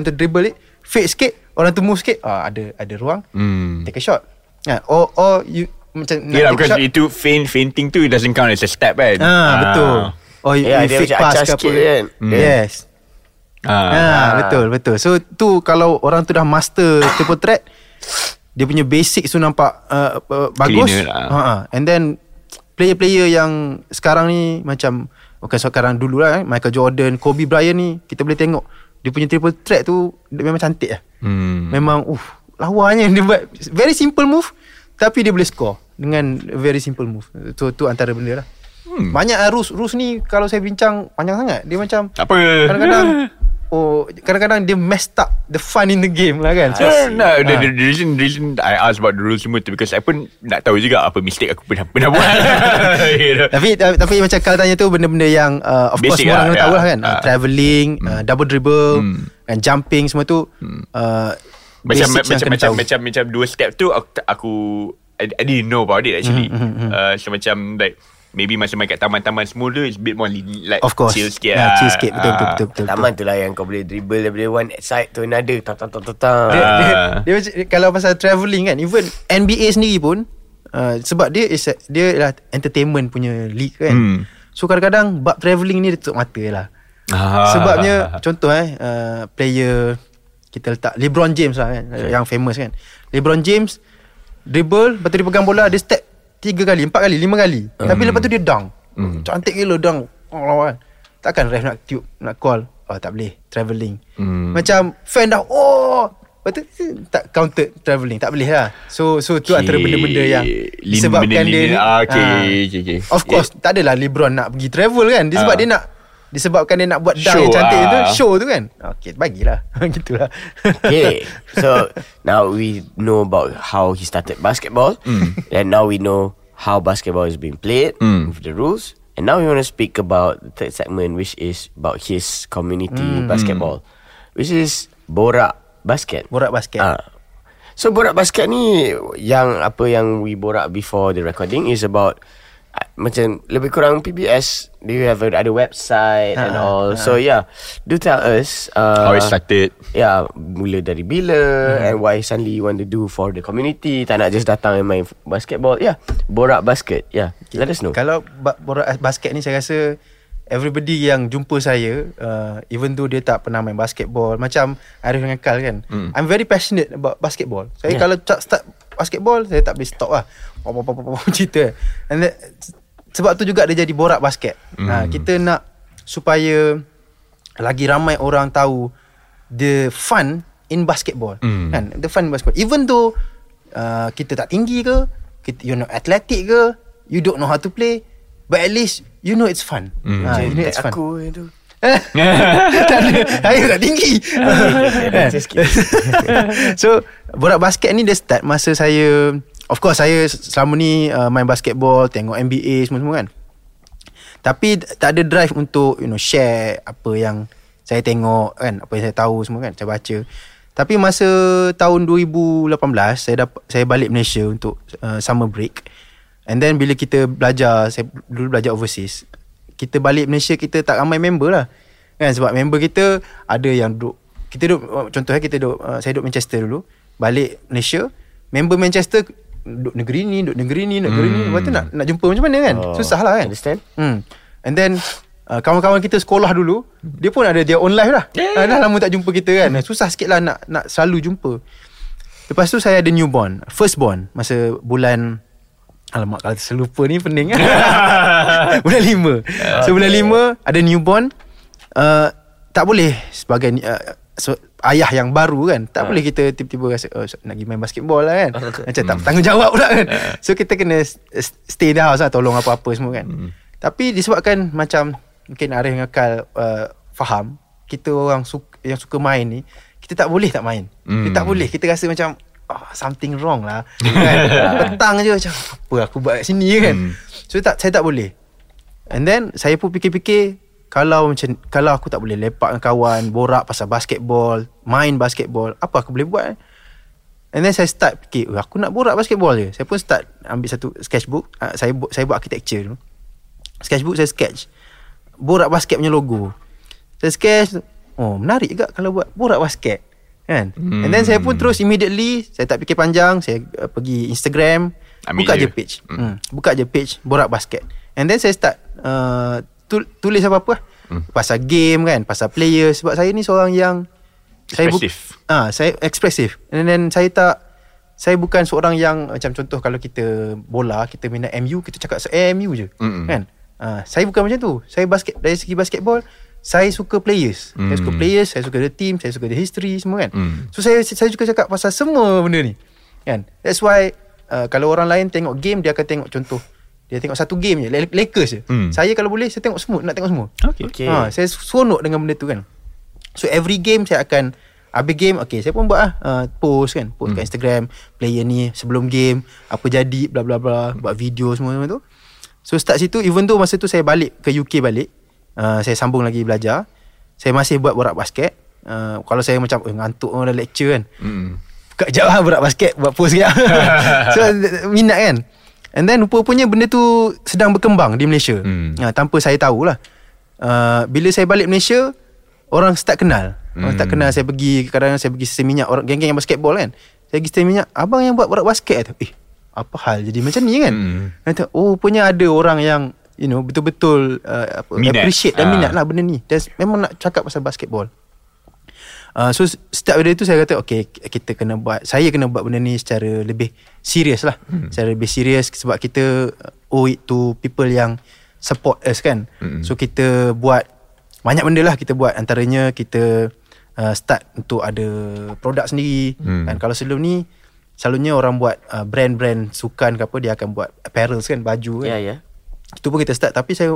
to dribble it, fake sikit, orang tu move sikit, ada ruang, take a shot. Or you macam because itu feinting tu it doesn't count as a step kan. Betul. Or you fake pass ke apa kan. Yes. Betul. So tu kalau orang tu dah master triple threat, dia punya basic tu nampak bagus. And then player-player yang sekarang ni macam sekarang dululah Michael Jordan, Kobe Bryant ni, kita boleh tengok dia punya triple threat tu memang cantik lah. Memang lawanya dia buat very simple move tapi dia boleh score dengan very simple move. So tu antara benda lah. Banyak rules ni kalau saya bincang panjang sangat. Dia macam apa? Kadang-kadang dia messed up the fun in the game lah kan. The reason I ask about the rules semua tu because I pun nak tahu juga apa mistake aku pernah buat. Tapi macam kalau tanya tu benda-benda yang of course orang tahu lah kan. Travelling, double dribble, and jumping semua tu. Macam 2 step tu I didn't know about it actually. So macam like maybe masa main kat taman-taman semua tu, it's a bit more like chill sikit lah. Chill sikit, betul. Taman tu lah yang kau boleh dribble daripada one side to another. Dia macam, kalau pasal travelling kan, even NBA sendiri pun sebab dia ialah entertainment punya league kan. So kadang-kadang bab travelling ni dia tutup mata lah. Sebabnya contoh player kita letak LeBron James lah kan, yang famous kan. LeBron James dribble, lepas tu dia pegang bola, dia step 3 kali 4 kali 5 kali, tapi lepas tu dia dunk. Cantik gila dunk. Takkan ref nak call oh, tak boleh travelling. Macam fan dah, oh, betul tak counted travelling, tak boleh lah. So tu okay, antara benda-benda yang disebabkan dia ni, okay. Of course tak adalah LeBron nak pergi travel kan, sebab dia nak, disebabkan dia nak buat dunk yang cantik itu, show tu kan. Okay, bagilah. Gitulah. Okay, so now we know about how he started basketball, and now we know how basketball is being played, with the rules. And now we want to speak about the third segment, which is about his community basketball, which is Borak Basket. Borak Basket. So Borak Basket ni, yang apa yang we borak before the recording is about, macam lebih kurang PBS. Do you have another website and all? So yeah, do tell us how it started. Yeah, mula dari bila, and why suddenly you want to do for the community. Tak nak just datang and main basketball. Yeah, Borak Basket. Yeah, okay, let us know. Kalau Borak Basket ni, saya rasa everybody yang jumpa saya, even though dia tak pernah main basketball, macam Arif dengan Carl kan, I'm very passionate about basketball. Saya kalau tak start basketball, saya tak boleh stop lah, cerita. And that, sebab tu juga dia jadi Borak Basket. Kita nak supaya lagi ramai orang tahu the fun in basketball, kan? The fun in basketball, even though kita tak tinggi ke, you know, athletic ke, you don't know how to play, but at least you know it's fun. You know it's fun. Aku itu saya tak tinggi. So Borak Basket ni dia start masa saya, of course saya selama ni main basketball, tengok NBA semua-semua kan, tapi tak ada drive untuk, you know, share apa yang saya tengok kan, apa yang saya tahu semua kan, saya baca. Tapi masa tahun 2018 saya balik Malaysia untuk summer break. And then bila kita belajar, saya dulu belajar overseas, kita balik Malaysia, kita tak ramai member lah kan, sebab member kita ada yang duduk, kita duduk, contohnya kita duduk, saya duduk Manchester dulu, balik Malaysia, member Manchester duduk negeri ni, duduk negeri ni. Lepas tu nak jumpa macam mana kan, susah lah kan. Understand. And then kawan-kawan kita sekolah dulu, dia pun ada dia own life dah, dah lama tak jumpa kita kan, susah sikit lah nak selalu jumpa. Lepas tu saya ada newborn, firstborn, masa bulan, alamak, kalau saya lupa ni pening kan? Bulan 5. So bulan 5 ada newborn, tak boleh sebagai ayah yang baru kan, tak boleh kita tiba-tiba rasa nak pergi main basketball lah kan, macam tak bertanggungjawab pula kan. So kita kena stay in the house lah, tolong apa-apa semua kan. Tapi disebabkan macam mungkin Arif dengan Carl faham, kita orang yang suka main ni, kita tak boleh tak main. Kita tak boleh, kita rasa macam something wrong lah kan? Petang je macam, apa aku buat kat sini kan. So saya tak boleh. And then saya pun fikir-fikir, Kalau aku tak boleh lepak dengan kawan, borak pasal basketball, main basketball, apa aku boleh buat . And then saya start fikir, aku nak borak basketball je. Saya pun start ambil satu sketchbook, saya buat architecture tu. Sketchbook saya sketch Borak Basket punya logo. Saya sketch, oh menarik juga kalau buat Borak Basket kan. And then saya pun terus immediately, saya tak fikir panjang, saya pergi Instagram, buka je page Borak Basket. And then saya start tulis apa-apa pasal game kan, pasal player, sebab saya ni seorang yang saya ekspresif. And then saya bukan seorang yang macam contoh kalau kita bola, kita minat MU, kita cakap MU je kan. Saya bukan macam tu. Saya dari segi basketball, saya suka players. Saya suka the team, saya suka the history semua kan. So saya juga cakap pasal semua benda ni kan. That's why kalau orang lain tengok game, dia akan tengok contoh, dia tengok satu game je, Lakers je. Saya kalau boleh, saya tengok semua, nak tengok semua. Okay. Saya seronok dengan benda tu kan. So every game saya akan, habis game, okay saya pun buat post kan, post kat Instagram, player ni sebelum game apa jadi, bla bla bla, buat video semua tu. So start situ. Even though masa tu saya balik ke UK balik, saya sambung lagi belajar, saya masih buat Borak Basket. Kalau saya macam ngantuk dah lecture kan, buka sekejap lah Borak Basket, buat post sekejap. So minat kan. And then rupa-rupanya benda tu sedang berkembang di Malaysia, tanpa saya tahulah. Bila saya balik Malaysia, orang start kenal. Orang start kenal. Saya pergi, kadang-kadang saya pergi setir minyak, orang geng-geng yang basketball kan, saya pergi setir minyak, abang yang buat Borak Basket tu, apa hal jadi macam ni kan. Oh rupanya ada orang yang, you know, betul-betul appreciate dan minat lah benda ni. Dan memang nak cakap pasal basketball. So setiap dari tu saya kata, okay, saya kena buat benda ni secara lebih serius lah. Secara lebih serius, sebab kita owe it to people yang support us kan. So kita buat banyak benda lah kita buat. Antaranya kita start untuk ada produk sendiri. Dan kalau sebelum ni selalunya orang buat brand-brand sukan ke apa, dia akan buat apparel kan, baju kan. Itu pun kita start. Tapi saya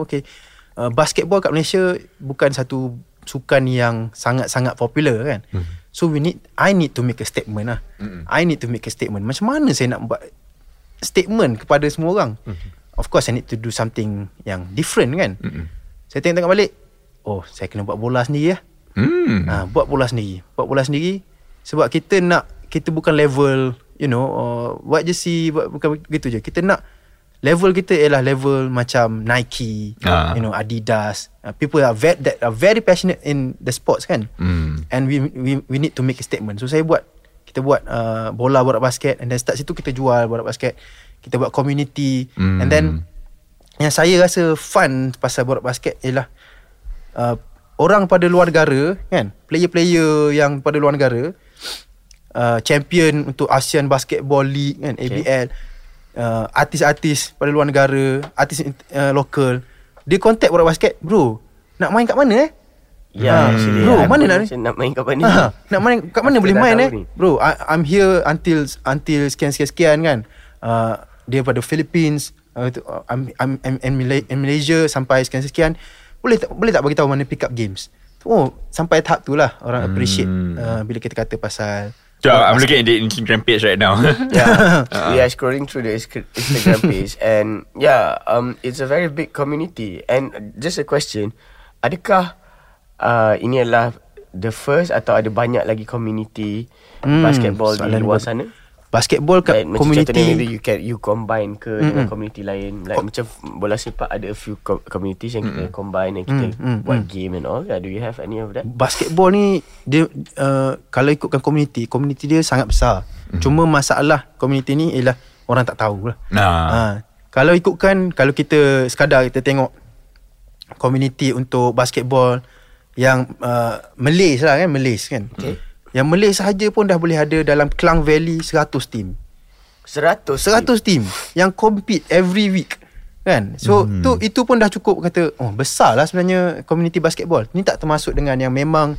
basketball kat Malaysia bukan satu sukan yang sangat-sangat popular kan. So I need to make a statement lah. I need to make a statement. Macam mana saya nak buat statement kepada semua orang? Of course I need to do something yang different kan. Saya tengok balik, oh saya kena buat bola sendiri lah. Buat bola sendiri sebab kita nak, kita bukan level, you know, what you see, bukan begitu je. Kita nak level kita ialah level macam Nike, you know, Adidas. People are very passionate in the sports kan. And we need to make a statement. So saya buat, kita buat bola Borak Basket, and then start situ kita jual Borak Basket. Kita buat community. And then yang saya rasa fun pasal Borak Basket ialah orang pada luar negara kan, player-player yang pada luar negara, champion untuk ASEAN Basketball League kan, ABL. Artis-artis pada luar negara, artis lokal, dia contact Borak Basket, bro nak main kat mana bro mana nak main kat mana, nak main kat mana boleh main bro, I'm here until sekian-sekian kan. Dia pada Philippines, I'm in Malaysia sampai sekian-sekian, boleh tak bagi tahu mana pick up games. Oh sampai tahap tu lah orang appreciate bila kita kata pasal I'm looking at the Instagram page right now. We are scrolling through the Instagram page, and it's a very big community. And just a question, adakah ini adalah the first atau ada banyak lagi community basketball di luar sana? Basketball kat like, community, macam contohnya you combine ke dengan community lain, like macam bola sepak ada a few communities yang kita combine dan kita buat game and all. Do you have any of that? Basketball ni dia kalau ikutkan community dia sangat besar. Cuma masalah community ni ialah orang tak tahu lah. Kalau ikutkan, kalau kita sekadar kita tengok community untuk basketball yang Malays kan okay. Yang Malay sahaja pun dah boleh ada dalam Klang Valley 100 team yang compete every week kan. So tu itu pun dah cukup kata oh besar lah sebenarnya community basketball ni, tak termasuk dengan yang memang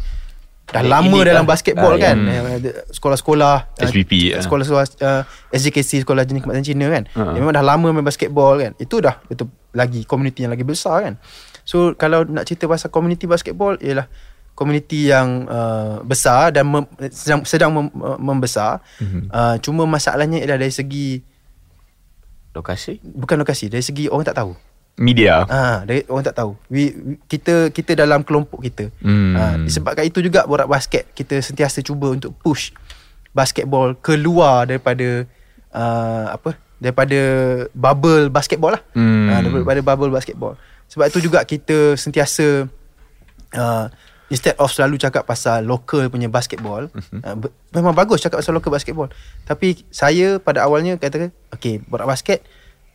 dah lama dalam basketball kan. Sekolah-sekolah SBP, sekolah-sekolah SJKC, sekolah jenis kemahiran Cina kan, yang memang dah lama main basketball kan. Itu dah betul lagi community yang lagi besar kan. So kalau nak cerita pasal community basketball ialah community yang besar dan membesar. Cuma masalahnya ialah dari segi Bukan lokasi, dari segi orang tak tahu. Media. Dari orang tak tahu. Kita dalam kelompok kita. Disebabkan itu juga Borak Basket kita sentiasa cuba untuk push basketball keluar daripada daripada bubble basketball lah. Daripada bubble basketball. Sebab itu juga kita sentiasa instead of selalu cakap pasal local punya basketball, memang bagus cakap pasal local basketball, tapi saya pada awalnya kata okay, Borak Basket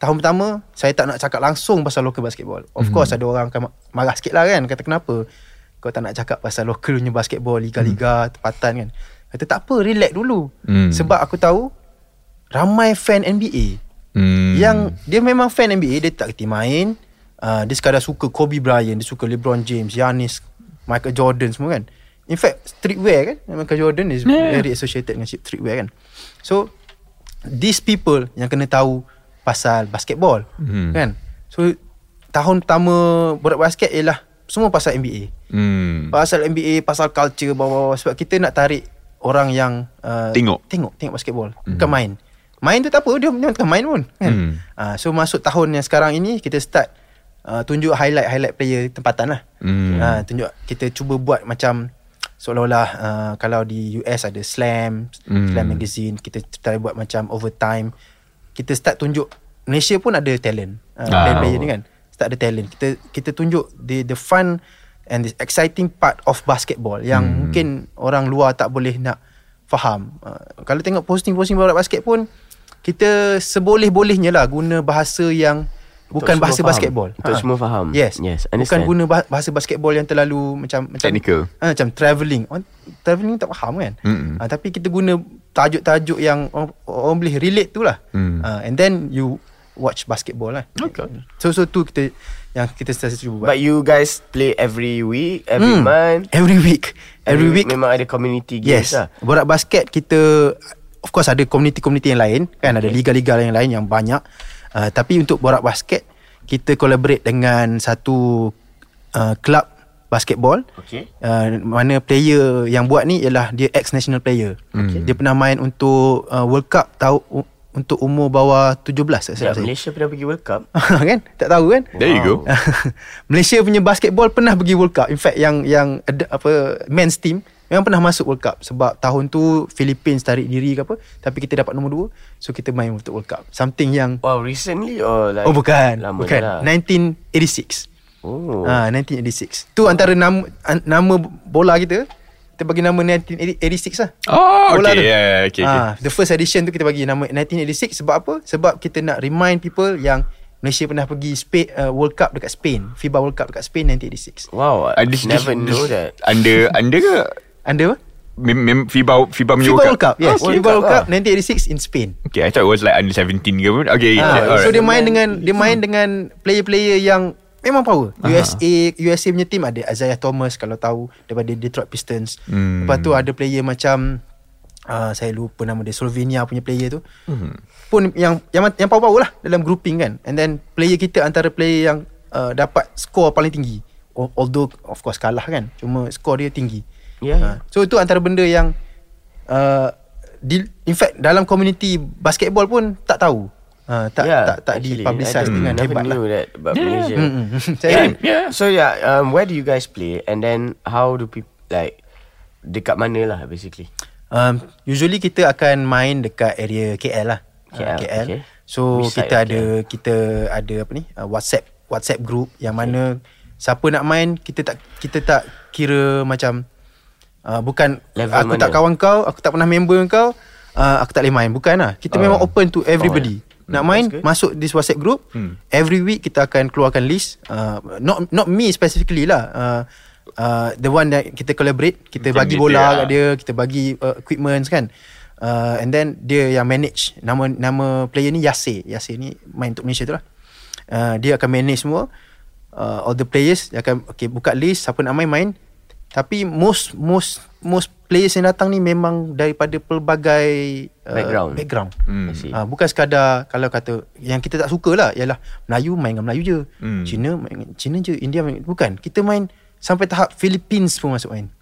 tahun pertama saya tak nak cakap langsung pasal local basketball. Of course ada orang akan marah sikit lah kan, kata kenapa kau tak nak cakap pasal local punya basketball, liga-liga tempatan kan. Kata tak apa, relax dulu. Sebab aku tahu ramai fan NBA yang dia memang fan NBA, dia tak kerti main, dia sekadar suka Kobe Bryant, dia suka LeBron James, Giannis, Michael Jordan semua kan. In fact streetwear kan, Michael Jordan is very associated dengan streetwear kan. So these people yang kena tahu pasal basketball kan. So tahun pertama Borak Basket ialah semua pasal NBA, pasal NBA, pasal culture bawah-bawah. Sebab kita nak tarik orang yang tengok basketball, bukan main tu tak apa, dia tengah main pun kan. So masuk tahun yang sekarang ini kita start tunjuk highlight player tempatan lah. Tunjuk, kita cuba buat macam seolah-olah kalau di US ada Slam magazine, kita try buat macam overtime. Kita start tunjuk Malaysia pun ada talent player ni kan, start ada talent. Kita tunjuk the fun and the exciting part of basketball yang mungkin orang luar tak boleh nak faham. Kalau tengok posting-posting Borak Basket pun kita seboleh-bolehnya lah guna bahasa yang bukan bahasa basketball. Untuk semua faham. Yes, bukan guna bahasa basketball yang terlalu macam technical. Macam travelling. Travelling tak faham kan. Tapi kita guna tajuk-tajuk yang orang boleh relate tu lah. And then you watch basketball lah. Okay. So tu kita yang kita selalu buat. But you guys play every week, every month? Every week. Memang ada community games lah. Borak Basket kita, of course ada community-community yang lain kan, ada liga-liga yang lain yang banyak. Tapi untuk Borak Basket kita collaborate dengan satu club basketball. Mana player yang buat ni ialah dia ex-national player. Dia pernah main untuk World Cup untuk umur bawah 17. Malaysia pernah pergi World Cup kan? Tak tahu kan? There you go. Malaysia punya basketball pernah pergi World Cup. In fact yang apa men's team memang pernah masuk World Cup. Sebab tahun tu Philippines tarik diri ke apa, tapi kita dapat nombor 2. So kita main untuk World Cup. Something yang recently or like bukan. 1986. 1986 tu antara nama bola kita bagi nama 1986 lah. Okay. The first edition tu kita bagi nama 1986. Sebab apa? Sebab kita nak remind people yang Malaysia pernah pergi Spain, World Cup dekat Spain, FIBA World Cup dekat Spain 1986. Wow, I never know that. Under ke? Under apa? FIBA World Cup. Yes, FIBA World Cup 1986 in Spain. Okay, I thought it was like under 17 ke pun. Okay, yeah, so right. dia main dengan player-player yang memang power. USA punya team ada Isaiah Thomas kalau tahu daripada Detroit Pistons. Lepas tu ada player macam saya lupa nama dia, Slovenia punya player tu. Pun yang power lah dalam grouping kan. And then player kita antara player yang dapat skor paling tinggi. Although of course kalah kan, cuma skor dia tinggi. So itu antara benda yang in fact dalam community basketball pun tak tahu. Tak dipublicize dengan hebat lah. So where do you guys play? And then how do people, like dekat mana lah basically? Usually kita akan main dekat area KL lah. KL. Okay. So kita ada apa ni WhatsApp group yang mana siapa nak main kita tak kira macam bukan level aku mana? Tak kawan kau, aku tak pernah member kau, aku tak boleh main. Bukan lah. Kita memang open to everybody. Nak main masuk this WhatsApp group. Every week kita akan keluarkan list, not me specifically lah, the one that kita collaborate. Kita bagi bola kat dia, kita bagi equipments kan, and then dia yang manage. Nama player ni Yassir ni main untuk Malaysia tu lah. Dia akan manage semua, all the players. Dia akan buka list siapa nak main. Tapi most players yang datang ni memang daripada pelbagai background. Bukan sekadar kalau kata yang kita tak suka lah ialah Melayu main dengan Melayu je, Cina main dengan Cina je, India main. Bukan, kita main sampai tahap Philippines pun masuk main.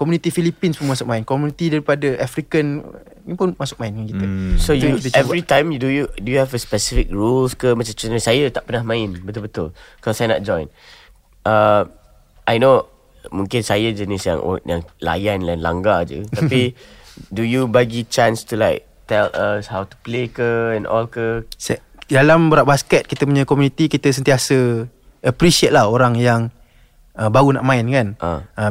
Community Philippines pun masuk main, community daripada African ni pun masuk main dengan kita. So every time do you have a specific rules ke? Macam saya tak pernah main betul-betul. Kalau saya nak join, I know mungkin saya jenis yang layan dan langgar je. Tapi do you bagi chance to like tell us how to play ke and all ke? Dalam Borak Basket kita punya community, kita sentiasa appreciate lah orang yang baru nak main kan.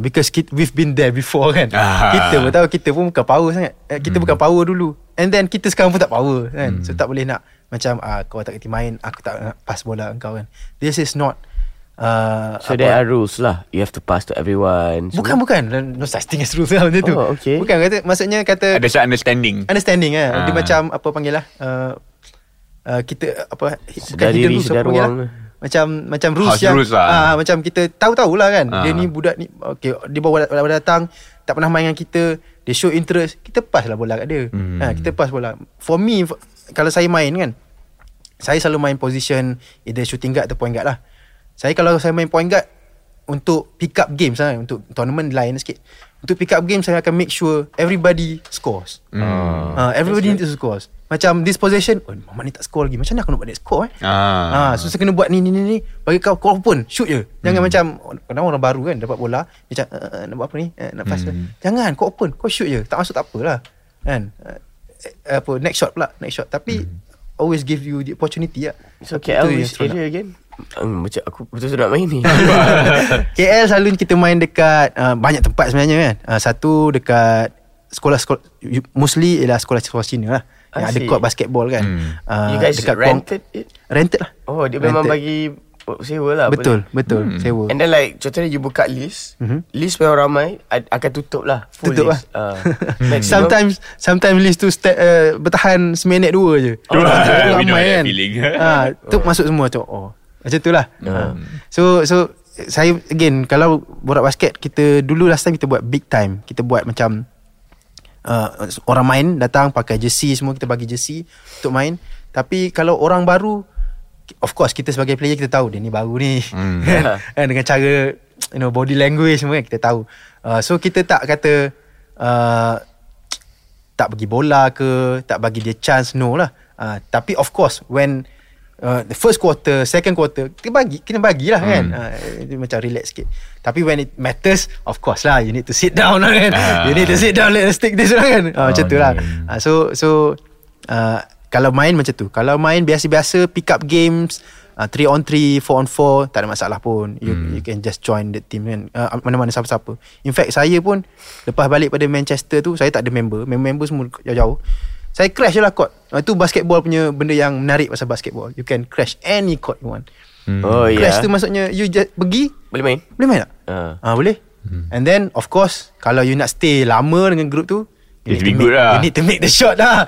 Because we've been there before kan. Kita pun tahu kita pun bukan power sangat. Kita bukan power dulu, and then kita sekarang pun tak power kan. So tak boleh nak macam kau tak kerti main, aku tak nak pass bola kau kan. This is not so there are rules lah. You have to pass to everyone. Bukan. No such thing as rules lah macam tu. Bukan kata, maksudnya kata ada such understanding lah. Dia macam apa panggil lah, kita apa, bukan hidden rules, apa panggil lah, macam rules house yang rules lah. Macam kita tahu-tahu lah kan. Dia ni budak ni dia baru datang, tak pernah main dengan kita, dia show interest, kita pass lah bola kat dia. Kita pass bola. For me, kalau saya main kan, saya selalu main position either shooting guard atau point guard lah. Kalau saya main point guard untuk pick up games lah, untuk tournament lain sikit. Untuk pick up games saya akan make sure everybody scores. Everybody needs to scores. Macam this possession, Muhammad ni tak score lagi, macam mana aku nak buat dia score? So saya kena buat ni. Bagi kau pun shoot je. Jangan macam kadang-kadang orang baru kan dapat bola macam nak buat apa ni, nak pass. Jangan, kau open, kau shoot je. Tak masuk tak apalah kan. Next shot pula. Tapi always give you the opportunity lah. So KL which area again? Macam aku betul-betul nak main ni. KL selalu kita main dekat banyak tempat sebenarnya kan. Satu dekat sekolah, mostly ialah sekolah Cina lah yang ada court basketball kan. You guys dekat rented it? Rented lah. Dia memang bagi sewa lah. Betul, boleh. Betul, sewa. And then like contohnya you buka list, list memang ramai, akan tutup lah, full tutup list lah. Sometimes list tu bertahan seminit dua je. Ramai kan. Tu masuk semua tu. Macam tu lah. So saya again, kalau borak basket, kita dulu last time kita buat big time. Kita buat macam orang main datang pakai jersey semua, kita bagi jersey untuk main. Tapi kalau orang baru, of course kita sebagai player kita tahu dia ni baru ni, dengan cara body language semua kita tahu. So kita tak kata tak bagi bola ke, tak bagi dia chance, no lah. Tapi of course when the first quarter, second quarter, kena bagilah kan, macam relax sikit. Tapi when it matters, of course lah, you need to sit down lah kan. You need to sit down, let's take this lah kan. Macam tu lah. So kalau main macam tu. Kalau main biasa-biasa pick up games, 3 on 3, 4 on 4, tak ada masalah pun. You can just join the team kan, mana-mana siapa-siapa. In fact saya pun lepas balik pada Manchester tu, saya tak ada member semua jauh-jauh. Saya crash je lah court. Itu basketball punya benda yang menarik pasal basketball. You can crash any court you want. Crash tu maksudnya you just pergi, Boleh main tak? Boleh. And then of course, kalau you nak stay lama dengan group tu, you need to make the shot lah.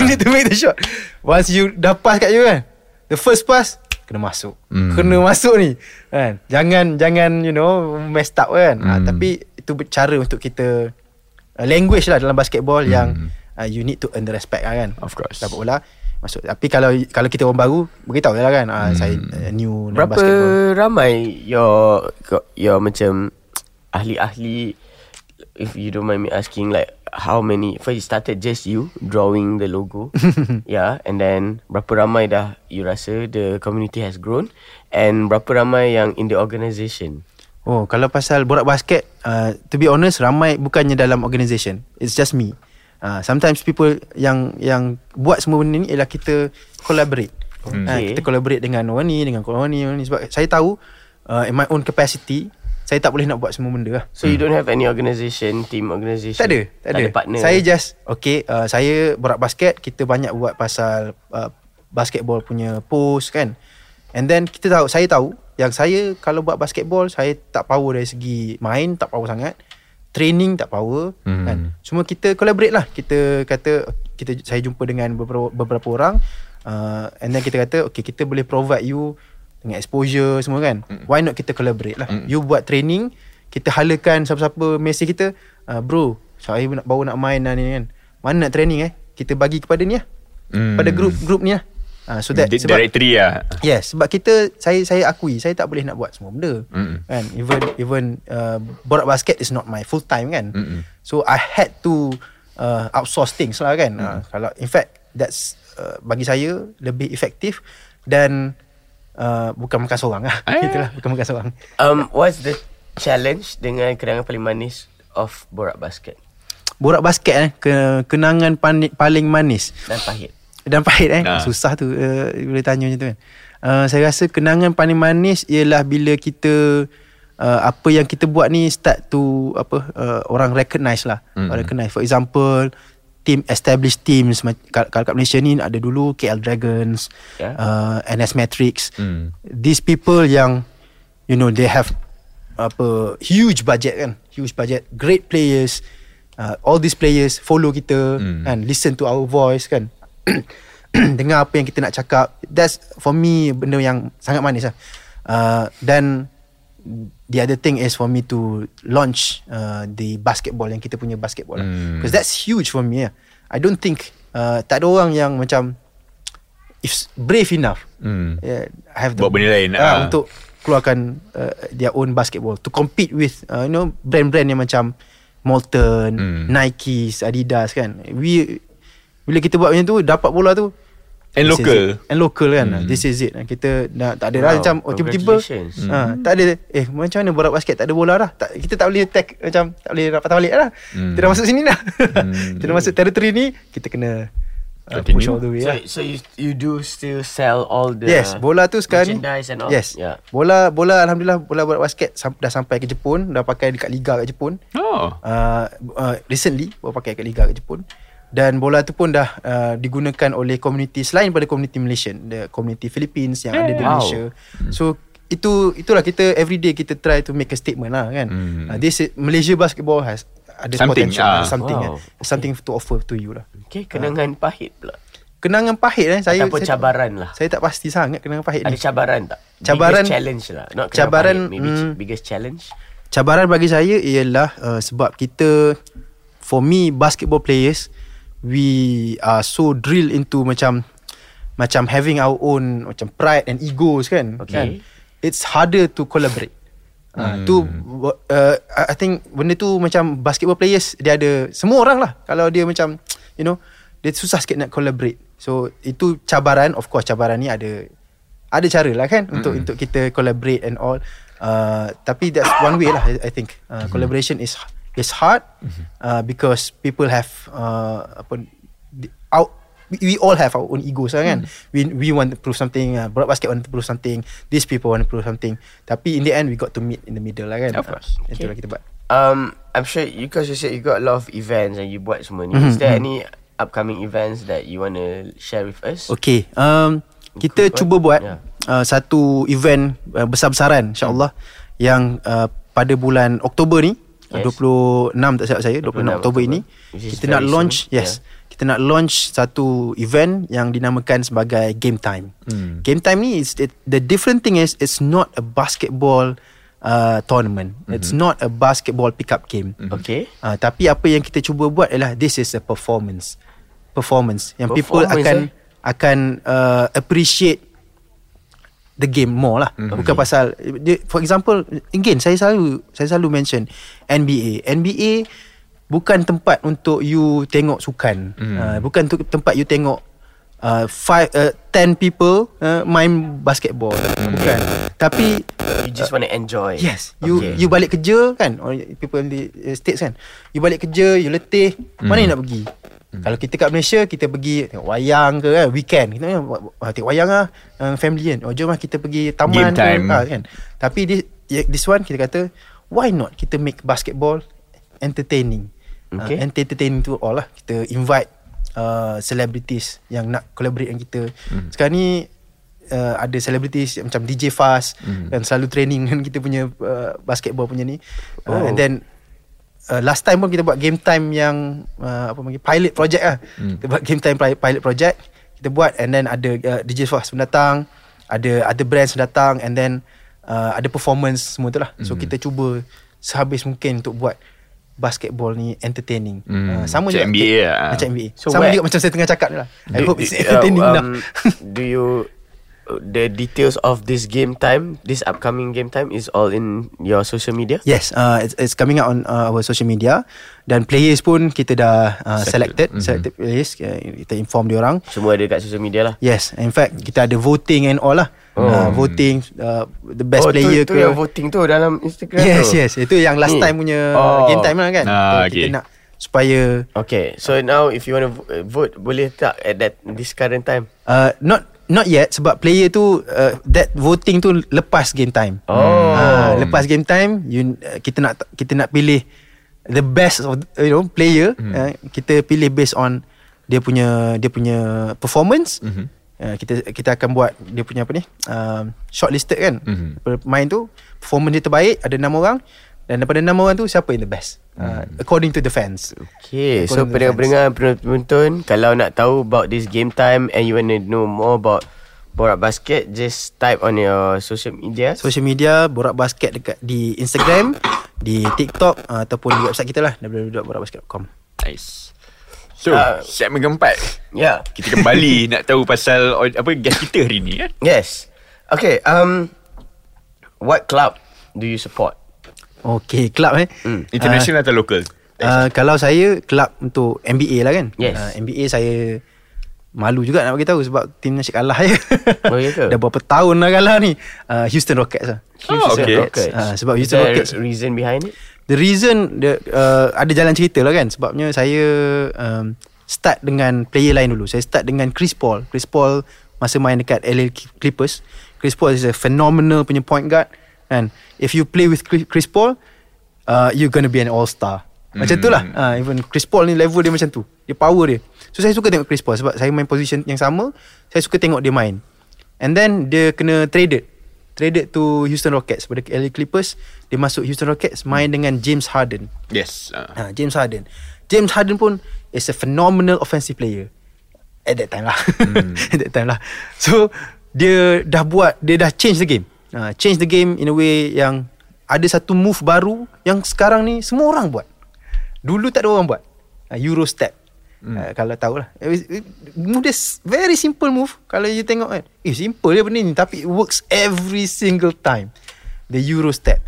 You need to make the shot. Once you dah pass kat you kan, the first pass Kena masuk ni kan? Jangan messed up kan. Tapi itu cara untuk kita, language lah dalam basketball yang you need to earn the respect lah kan. Of course. Dapat bola masuk. Tapi kalau kita orang baru, beritahu lah kan, saya new dalam basketball. Berapa ramai your macam ahli-ahli, if you don't mind me asking, like how many? First you started just you drawing the logo. Yeah. And then berapa ramai dah you rasa the community has grown, and berapa ramai yang in the organisation? Oh, kalau pasal borak basket, to be honest, ramai bukannya dalam organisation. It's just me. Sometimes people yang buat semua benda ni ialah kita collaborate. Kita collaborate dengan orang ni, dengan orang ni. Sebab saya tahu in my own capacity, saya tak boleh nak buat semua benda lah. So you don't have any organisation, team organisation? Tak ada partner. Saya just saya borak basket, kita banyak buat pasal basketball punya post kan. And then saya tahu yang saya kalau buat basketball, saya tak power dari segi main, tak power sangat. Training tak power kan. Semua kita collaborate lah. Saya jumpa dengan beberapa orang, and then kita kata okay, kita boleh provide you dengan exposure semua kan. Why not kita collaborate lah. You buat training, kita halakan siapa-siapa mesej kita, bro saya baru nak main lah ni kan, mana nak training kita bagi kepada ni lah, pada group ni lah. So that directory lah. Yes, sebab kita, saya akui saya tak boleh nak buat semua benda kan. Even borak basket is not my full time kan. So I had to outsource things lah kan. Kalau in fact that's bagi saya lebih efektif dan bukan makan seorang lah. Itulah, bukan makan seorang. What's the challenge dengan kenangan paling manis of borak basket? Borak basket kenangan paling manis dan pahit susah tu bila tanya macam tu kan. Saya rasa kenangan paling manis ialah bila kita apa yang kita buat ni start to orang recognize lah. Recognize, for example, established teams kalau kat Malaysia ni ada dulu KL Dragons, NS Matrix. These people yang they have huge budget, great players, all these players follow kita and listen to our voice kan. Dengar apa yang kita nak cakap. That's for me benda yang sangat manis lah. Then the other thing is for me to launch the basketball, yang kita punya basketball lah. Because that's huge for me. I don't think tak ada orang yang macam if brave enough have buat benda lain untuk keluarkan their own basketball to compete with brand-brand yang macam Molten, Nike, Adidas kan. Bila kita buat macam tu, dapat bola tu, And local kan. This is it. Kita tak ada macam tiba-tiba tak ada. Macam mana borak basket tak ada bola dah? Kita tak boleh attack, macam tak boleh rapat balik dah. Kita dah masuk sini dah. Kita dah masuk territory ni, kita kena push all the way. So you do still sell all the bola tu sekarang merchandise and all? Yes. Bola alhamdulillah, bola borak basket dah sampai ke Jepun. Dah pakai dekat liga kat Jepun. Recently baru pakai kat liga kat Jepun. Dan bola tu pun dah digunakan oleh community, selain pada community Malaysian, the community Philippines yang ada di Malaysia. So Itulah kita everyday kita try to make a statement lah kan. This Malaysia basketball has ada potential, something wow. kan, something to offer to you lah. Okay, kenangan pahit pula. Kenangan pahit saya ataupun cabaran lah. Saya tak pasti sangat kenangan pahit ada ni. Ada cabaran tak? Cabaran, biggest challenge lah. Not cabaran pahit, maybe biggest challenge. Cabaran bagi saya ialah sebab kita, for me basketball players, we are so drilled into macam having our own macam pride and egos kan. Okay. It's harder to collaborate. I think benda tu macam basketball players dia ada semua orang lah. Kalau dia macam you know, dia susah sikit nak collaborate. So itu cabaran. Of course cabaran ni ada cara lah kan, untuk kita collaborate and all. Tapi that's one way lah I think. Collaboration is hard because people have we all have our own egos lah kan. We want to prove something, Borak Basket want to prove something, these people want to prove something. Tapi in the end we got to meet in the middle lah kan. Of course. Itulah kita buat. I'm sure because you said you got a lot of events and you buat semua ni. Is there any upcoming events that you want to share with us? Okay, kita cuba buat satu event besar-besaran insyaAllah yang pada bulan Oktober ni. 26 tak silap saya, 26 Oktober ini kita nak launch kita nak launch satu event yang dinamakan sebagai Game Time. Game Time ni the different thing is it's not a basketball tournament. It's not a basketball pickup game. Okay. Tapi apa yang kita cuba buat ialah this is a performance yang people akan appreciate the game more lah. Bukan pasal dia, for example again saya selalu mention NBA bukan tempat untuk you tengok sukan. Bukan tempat you tengok 10 people main basketball. Bukan. Tapi you just want to enjoy. Yes. You balik kerja kan, or people in the States kan, you balik kerja, you letih, mana you nak pergi? Kalau kita kat Malaysia, kita pergi tengok wayang ke kan, weekend kita tengok wayang lah, family kan, jom lah kita pergi taman ke kan. Tapi this one kita kata why not kita make basketball entertaining. Okay. Entertaining to all lah. Kita invite celebrities yang nak collaborate dengan kita. Sekarang ni ada celebrities macam DJ Fast dan selalu training dengan kita punya basketball punya ni. And then last time pun kita buat Game Time yang pilot project lah. Kita buat Game Time pilot project kita buat, and then ada DJ Fast mendatang, ada brands mendatang, and then ada performance semua tu lah. So kita cuba sehabis mungkin untuk buat basketball ni entertaining. Sama macam juga NBA macam NBA. So sama juga macam saya tengah cakap ni lah. I hope it's entertaining lah. Do you the details of this Game Time, this upcoming Game Time is all in your social media? Yes, it's coming out on our social media. Dan players pun kita dah selected players. Kita inform dia orang. Semua ada kat social media lah. Yes, in fact kita ada voting and all lah. Voting the best player tu yang voting tu dalam Instagram. Yes, itu yang last time punya Game Time lah kan. Kita nak supaya so now if you want to vote, boleh tak at that this current time? Not yet sebab player tu that voting tu lepas Game Time. Lepas Game Time kita nak pilih the best of player. Kita pilih based on dia punya performance. Kita akan buat dia punya apa ni shortlisted kan. Main tu performance dia terbaik, ada 6 orang. Dan daripada 6 orang tu siapa yang the best according to the fans. Okay, so pendengar-pendengar, penonton, kalau nak tahu about this Game Time and you want to know more about Borak Basket, just type on your social media Borak Basket dekat di Instagram, di TikTok ataupun di website kita lah, www.borakbasket.com. Nice. So segmen keempat, kita kembali nak tahu pasal apa guest kita hari ni kan. Yes. Okay, what club do you support? Okay, club international atau local? Kalau saya club untuk NBA lah kan. Yes. NBA saya malu juga nak bagi tahu sebab tim nasyid kalah je. Dah berapa tahun dah kalah ni. Houston Rockets lah. Rockets. Sebab is Houston Rockets, reason behind it? The reason ada jalan cerita lah kan. Sebabnya saya start dengan player lain dulu. Saya start dengan Chris Paul. Chris Paul masa main dekat LA Clippers. Chris Paul is a phenomenal punya point guard. And if you play with Chris Paul, you're going to be an all-star. Macam tu lah. Even Chris Paul ni level dia macam tu. Dia power dia. So saya suka tengok Chris Paul sebab saya main position yang sama. Saya suka tengok dia main. And then dia kena traded traded to Houston Rockets pada LA Clippers. Dia masuk Houston Rockets, main dengan James Harden. Yes. James Harden. James Harden pun is a phenomenal offensive player at that time lah. At that time lah. So dia dah buat, dia dah change the game. Change the game in a way yang ada satu move baru yang sekarang ni semua orang buat. Dulu tak ada orang buat. Euro step. Kalau tahulah, move dia very simple move. Kalau you tengok kan, simple dia benda ni, tapi it works every single time. The Euro step,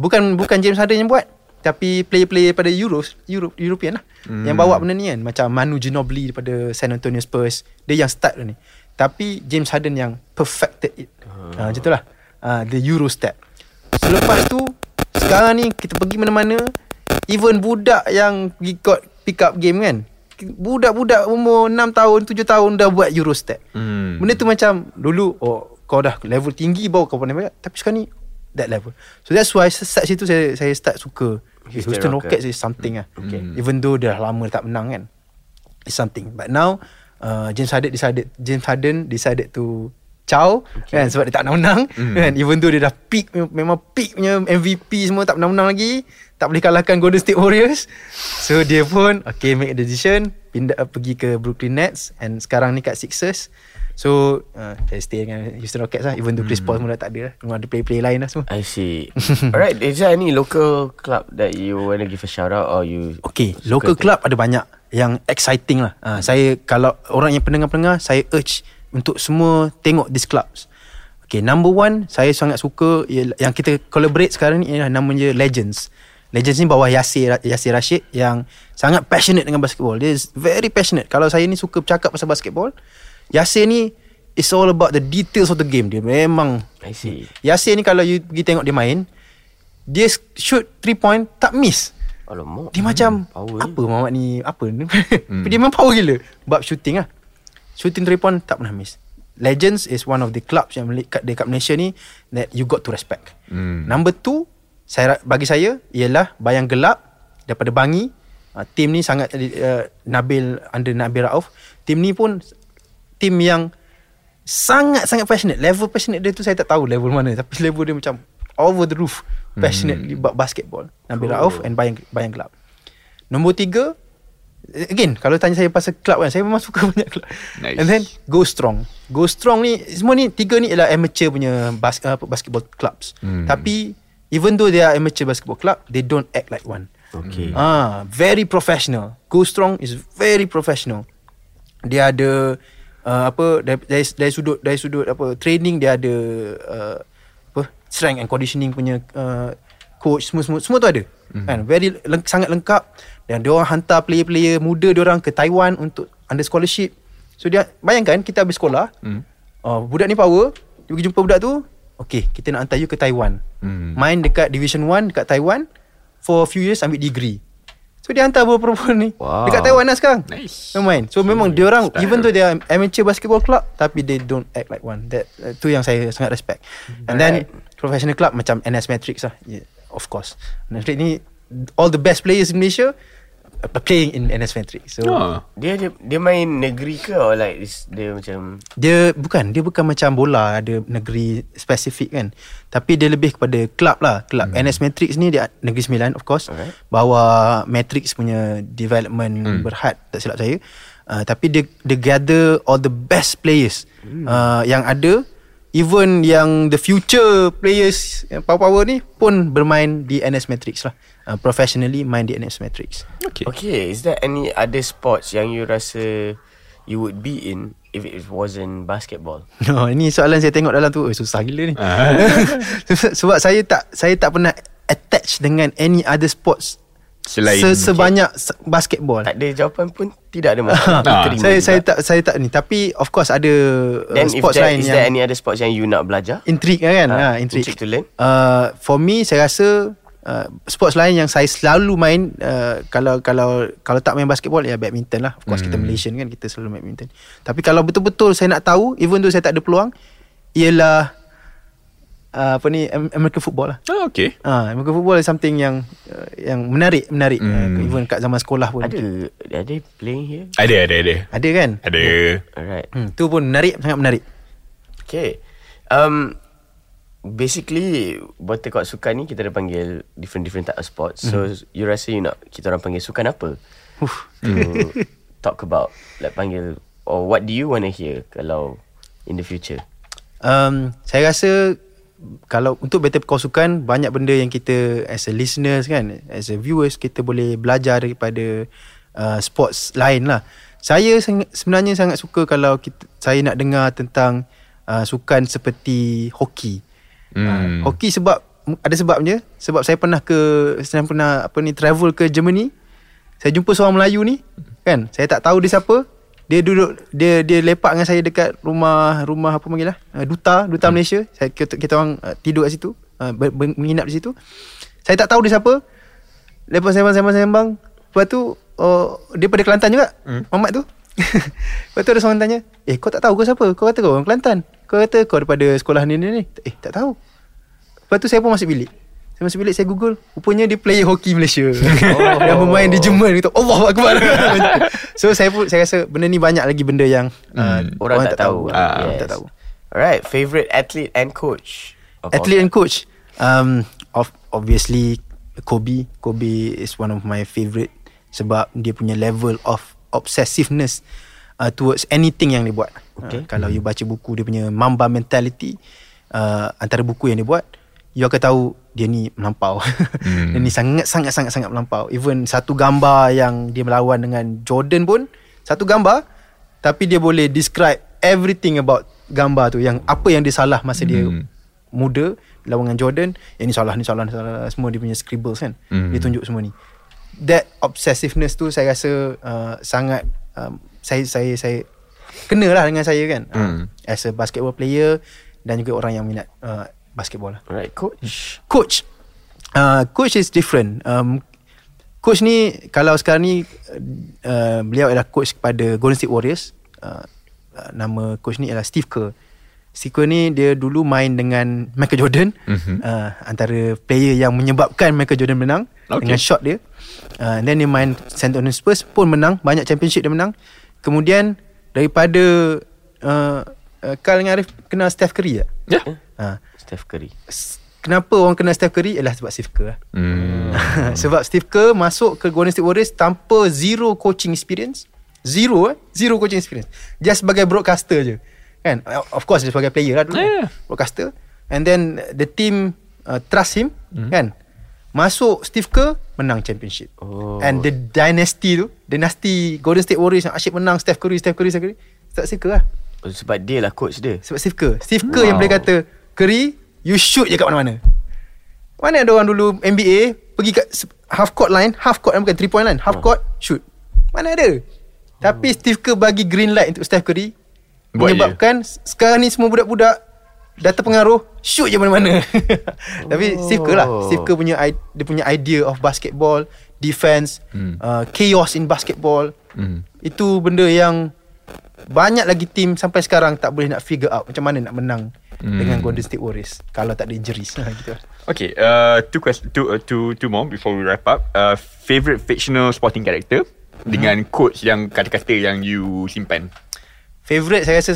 bukan James Harden yang buat, tapi player-player pada European lah yang bawa benda ni kan. Macam Manu Ginobili daripada San Antonio Spurs, dia yang start ni, tapi James Harden yang perfected it. Macam tu lah, the Euro step. Selepas tu, sekarang ni kita pergi mana-mana, even budak yang got pick up game kan, budak-budak umur 6 tahun 7 tahun dah buat Eurostep. Benda tu macam dulu, kau dah level tinggi baru kau pandai banyak, tapi sekarang ni that level. So that's why start situ saya start suka Houston Rockets is something lah. Even though dah lama tak menang kan, it's something. But now James Harden decided to ciao kan, sebab dia tak nak menang kan. Even though dia dah peak, memang peak punya MVP semua, tak pernah menang lagi, tak boleh kalahkan Golden State Warriors. So dia pun make a decision, pindah pergi ke Brooklyn Nets, and sekarang ni kat Sixers. So saya stay dengan Houston Rockets lah, even though Chris Paul semua dah tak ada lah, memang ada player-player lain lah semua. I see. Alright, is there any local club that you want to give a shout out or you... Okay, local club ada banyak yang exciting lah. Saya, kalau orang yang pendengar-pendengar, saya urge untuk semua tengok these clubs. Okay, number one, saya sangat suka yang kita collaborate sekarang ni, namanya Legends. Legends ni bawah Yassir Rashid, yang sangat passionate dengan basketball. Dia is very passionate. Kalau saya ni suka bercakap pasal basketball, Yassir ni it's all about the details of the game. Dia memang, I see. Yassir ni kalau you pergi tengok dia main, dia shoot 3 point tak miss. Alamak. Dia macam apa Muhammad ni, apa ni. Dia memang power gila bab shooting lah. Shooting 3 point tak pernah miss. Legends is one of the clubs yang dekat Malaysia ni that you got to respect. Number 2, bagi saya ialah Bayang Gelap daripada Bangi. Tim ni sangat Nabil, under Nabil Rauf. Tim ni pun tim yang sangat-sangat passionate. Level passionate dia tu saya tak tahu level mana, tapi level dia macam over the roof passionate about basketball. Nabil Rauf and Bayang Gelap. Nombor 3, again kalau tanya saya pasal club kan, saya memang suka banyak club. Nice. And then Go Strong ni, semua ni tiga ni ialah amateur punya basketball clubs. Tapi even though they are amateur basketball club, they don't act like one. Okay. Very professional. Go Strong is very professional. Dia ada dari sudut apa training, dia ada strength and conditioning punya coach, semua tu ada. Kan, sangat lengkap, dan dia orang hantar player-player muda dia orang ke Taiwan untuk under scholarship. So dia bayangkan kita habis sekolah, budak ni power, dia pergi jumpa budak tu. Okay, kita nak hantar you ke Taiwan. Main dekat Division 1 dekat Taiwan for a few years, ambil degree. So dia hantar perempuan ni dekat Taiwan lah sekarang. Nice. Dia main. So memang dia orang, even though they are amateur basketball club, tapi they don't act like one. That tu yang saya sangat respect. And then professional club macam NS Matrix lah. Yeah, of course. NS Matrix ni all the best players in Malaysia playing in NS Matrix. So dia main negeri ke, or like dia macam, dia bukan macam bola ada negeri spesifik kan, tapi dia lebih kepada club lah. NS Matrix ni dia Negeri Sembilan, of course. Bawa Matrix punya development berhad, tak silap saya. Tapi dia gather all the best players yang ada, even yang the future players yang power-power ni pun bermain di NS Matrix lah. Professionally main di NS Matrix. Okay, is there any other sports yang you rasa you would be in if it wasn't basketball? No, ini soalan saya tengok dalam tu, susah gila ni. Sebab saya tak pernah attach dengan any other sports selain sebanyak basketball. Tak ada jawapan pun, tidak ada masalah. Saya tak ni, tapi of course ada sports lain. Is there any other sports yang you nak belajar? Intrigue kan? Intrigue to learn. For me, saya rasa sports lain yang saya selalu main, kalau tak main basketball, ya badminton lah. Of course kita Malaysian kan, kita selalu main badminton. Tapi kalau betul-betul saya nak tahu, even though saya tak ada peluang, ialah American football lah. Okay. American football is something yang menarik. Even kat zaman sekolah pun ada playing here. Ada kan? Ada. Alright. Tu pun menarik, sangat menarik. Okay. basically Better Call Sukan ni kita dah panggil different type of sports. So you rasa you nak kita orang panggil sukan apa? To talk about, like panggil, or what do you want to hear kalau in the future? Saya rasa kalau untuk Better Call Sukan, banyak benda yang kita as a listeners kan, as a viewers, kita boleh belajar daripada sports lain lah. Saya sebenarnya sangat suka kalau saya nak dengar tentang sukan seperti hoki. Hoki sebab ada sebabnya. Sebab saya pernah travel ke Germany. Saya jumpa seorang Melayu ni kan. Saya tak tahu dia siapa. Dia duduk, dia lepak dengan saya dekat rumah apa panggil lah, duta Malaysia. Kita orang tidur kat situ, menginap di situ. Saya tak tahu dia siapa. Lepas sembang. Lepas tu dia pada Kelantan juga, Muhammad tu. Lepas tu ada seorang tanya, kau tak tahu kau siapa? Kau kata kau orang Kelantan. Kau kata kau daripada sekolah ni. Tak tahu. Lepas tu saya pun masuk bilik, saya google. Rupanya dia player hoki Malaysia. Yang bermain di Jerman gitu. Allah Akbar. So saya rasa benda ni banyak lagi benda yang orang tak tahu. Yes. Tak tahu. Alright, favorite athlete and coach. Obviously Kobe. Kobe is one of my favorite sebab dia punya level of obsessiveness towards anything yang dia buat. Okay. Kalau you baca buku dia punya Mamba mentality, antara buku yang dia buat, you akan tahu dia ni melampau. Dia ni sangat melampau. Even satu gambar yang dia melawan dengan Jordan pun, satu gambar, tapi dia boleh describe everything about gambar tu, yang apa yang dia salah masa dia muda lawan dengan Jordan. Ni salah, semua dia punya scribbles kan. Dia tunjuk semua ni. That obsessiveness tu saya rasa sangat saya kenalah dengan saya kan, as a basketball player dan juga orang yang minat basketball lah. Alright, coach is different. Coach ni kalau sekarang ni beliau adalah coach kepada Golden State Warriors. Nama coach ni adalah Steve Kerr. Steve Kerr ni dia dulu main dengan Michael Jordan, antara player yang menyebabkan Michael Jordan menang dengan shot dia. And then dia main San Antonio Spurs pun menang, banyak championship dia menang. Kemudian daripada Carl dengan Arif kenal Steph Curry tak? Ya. Steph Curry. Kenapa orang kenal Steph Curry? Ialah sebab Steve Kerr. Sebab Steve Kerr masuk ke Golden State Warriors tanpa zero coaching experience. Zero coaching experience. Just sebagai broadcaster je kan. Of course dia sebagai player lah dulu, broadcaster. And then the team trust him kan. Masuk Steve Kerr, menang championship. And the dynasty tu, dynasty Golden State Warriors yang asyik menang Steph Curry. Sebab Steve Kerr lah. Sebab dia lah coach dia. Sebab Steve Kerr yang boleh kata, Curry, you shoot je kat mana-mana. Mana ada orang dulu NBA pergi kat half court line, bukan 3 point line, half court shoot. Mana ada. Tapi Steve Kerr bagi green light untuk Steph Curry. Menyebabkan sekarang ni semua budak-budak dah terpengaruh, shoot je mana-mana. Tapi Steve Kerr lah, Steve Kerr punya, dia punya idea of basketball, defense, chaos in basketball. Itu benda yang banyak lagi team sampai sekarang tak boleh nak figure out macam mana nak menang dengan Golden State Warriors kalau tak ada injuries. Okay, two more before we wrap up. Favorite fictional sporting character dengan coach yang kata-kata yang you simpan. Favorite saya rasa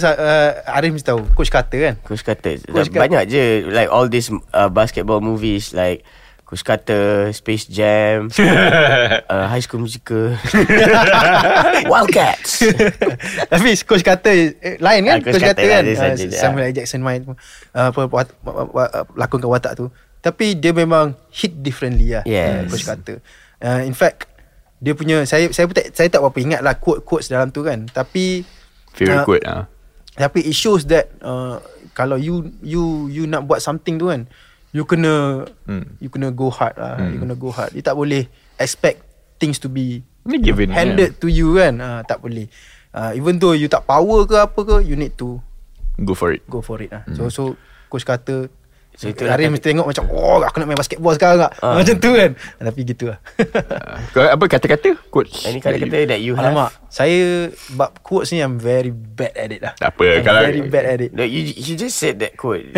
Arif mesti tahu, Coach Carter kan. Coach Carter. Banyak je, like all these basketball movies like Coach Carter, Space Jam, High School Musical, Wildcats. Tapi Coach Carter lain kan. Coach Carter kan Samuel Jackson main lakonkan watak tu. Tapi dia memang hit differently lah. Yes. Coach Carter, in fact dia punya, Saya tak berapa ingat lah quote-quote dalam tu kan. Tapi favorite quote lah. Tapi it shows that kalau you nak buat something tu kan, you kena go hard lah. You kena go hard. You tak boleh expect things to be handed to you kan. Tak boleh. Even though you tak power ke apa ke, you need to go for it lah. So Coach Carter, Arif mesti tengok macam, aku nak main basketball sekarang macam tu kan. Tapi gitu lah. Apa kata-kata coach? Ini kata-kata that you have. Alamak, saya bab quotes ni I'm very bad at it lah. Tak apa, very bad at it. No, you just said that quote.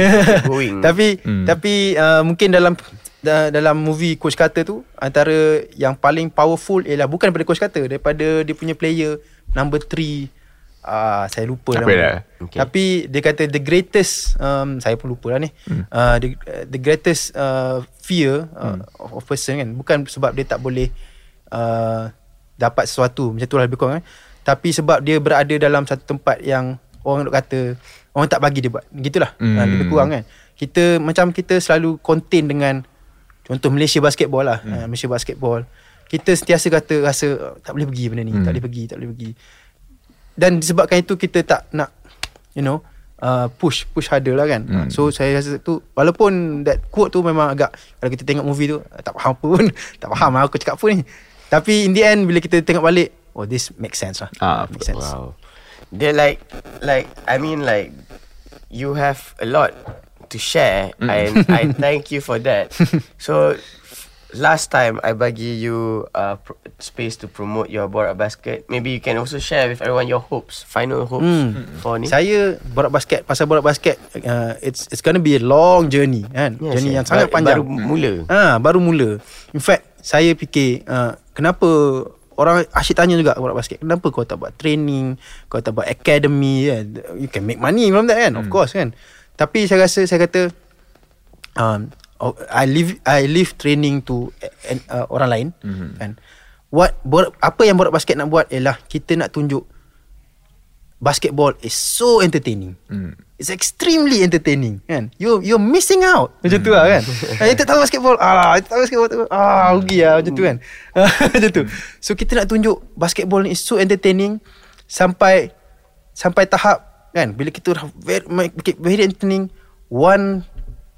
Tapi mungkin dalam movie Coach Carter tu, antara yang paling powerful ialah bukan daripada Coach Carter, daripada dia punya player number 3 Saya lupa nama dia. Okay. Tapi dia kata the greatest, saya pun lupa lah ni, the greatest fear of person kan. Bukan sebab dia tak boleh dapat sesuatu, macam tu lah lebih kurang kan. Tapi sebab dia berada dalam satu tempat yang orang nak kata, orang tak bagi dia buat, begitulah lebih kurang kan. Kita macam kita selalu contain dengan contoh Malaysia basketball lah, Malaysia basketball. Kita sentiasa kata rasa tak boleh pergi benda ni, tak boleh pergi. Dan disebabkan itu kita tak nak, you know, push harder lah kan. So saya rasa tu, walaupun that quote tu memang agak, kalau kita tengok movie tu tak faham apa pun, tak faham aku cakap apa ni, tapi in the end bila kita tengok balik, oh this makes sense lah. Makes sense. Wow. They're like I mean like you have a lot to share, and I thank you for that. So last time I bagi you space to promote your Borak Basket. Maybe you can also share with everyone your hopes, final hopes for ni. Saya Borak Basket, pasal Borak Basket, it's gonna be a long journey kan. Yes, journey yang sangat panjang. Baru mula. In fact, saya fikir kenapa orang asyik tanya juga Borak Basket, kenapa kau tak buat training, kau tak buat academy kan? You can make money from that kan, of course kan. Tapi saya rasa, saya kata I leave training to orang lain. And apa yang Borak Basket nak buat ialah kita nak tunjuk basketball is so entertaining. It's extremely entertaining kan. You're missing out macam tu lah kan. Kita tahu basketball, rugi lah macam tu kan. Macam tu. So kita nak tunjuk basketball ni is so entertaining sampai tahap kan, bila kita very entertaining, one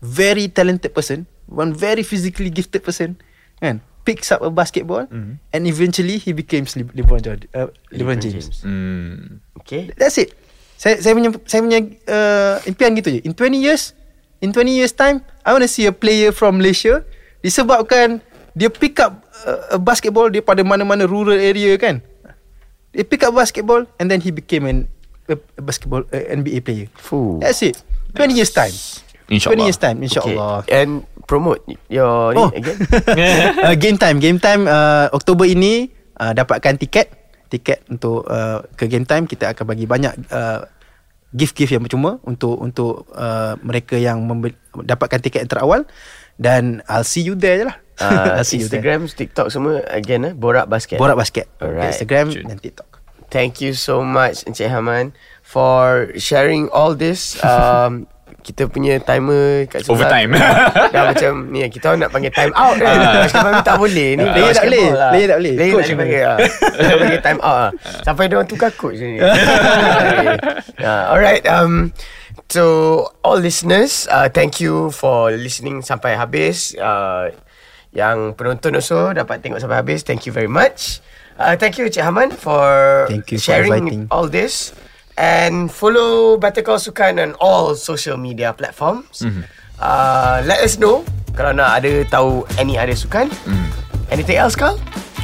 very talented person, one very physically gifted person kan, picks up a basketball and eventually he becomes LeBron James. Okay, that's it. Saya punya impian gitu je. In 20 years time, I want to see a player from Malaysia, disebabkan dia pick up a basketball dia pada mana-mana rural area kan, dia pick up basketball and then he became a basketball NBA player. That's it. 20 years time, InsyaAllah. 20 years time, InsyaAllah. Okay. And promote your again. Game time Oktober ini, dapatkan tiket untuk ke Game Time. Kita akan bagi banyak gift yang percuma untuk mereka yang dapatkan tiket yang terawal. Dan I'll see you there je lah. Instagram, TikTok semua again Borak Basket. Alright. Instagram dan TikTok. Thank you so much Encik Hamann for sharing all this. Kita punya timer kat overtime dah macam ni, kita orang nak panggil time out kan. Basketball tak boleh ni, player tak boleh panggil time out sampai dia orang tukar coach ni. Alright, so all listeners, thank you for listening sampai habis. Yang penonton also dapat tengok sampai habis, thank you very much. Thank you Encik Hamann for sharing all this. And follow Better Call Sukan on all social media platforms. Let us know kalau nak ada tahu any other Sukan. Anything else, Carl?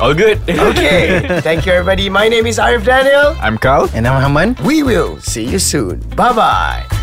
All good. Okay. Thank you everybody. My name is Arif Daniel. I'm Carl. And I'm Hamann. We will see you soon. Bye-bye.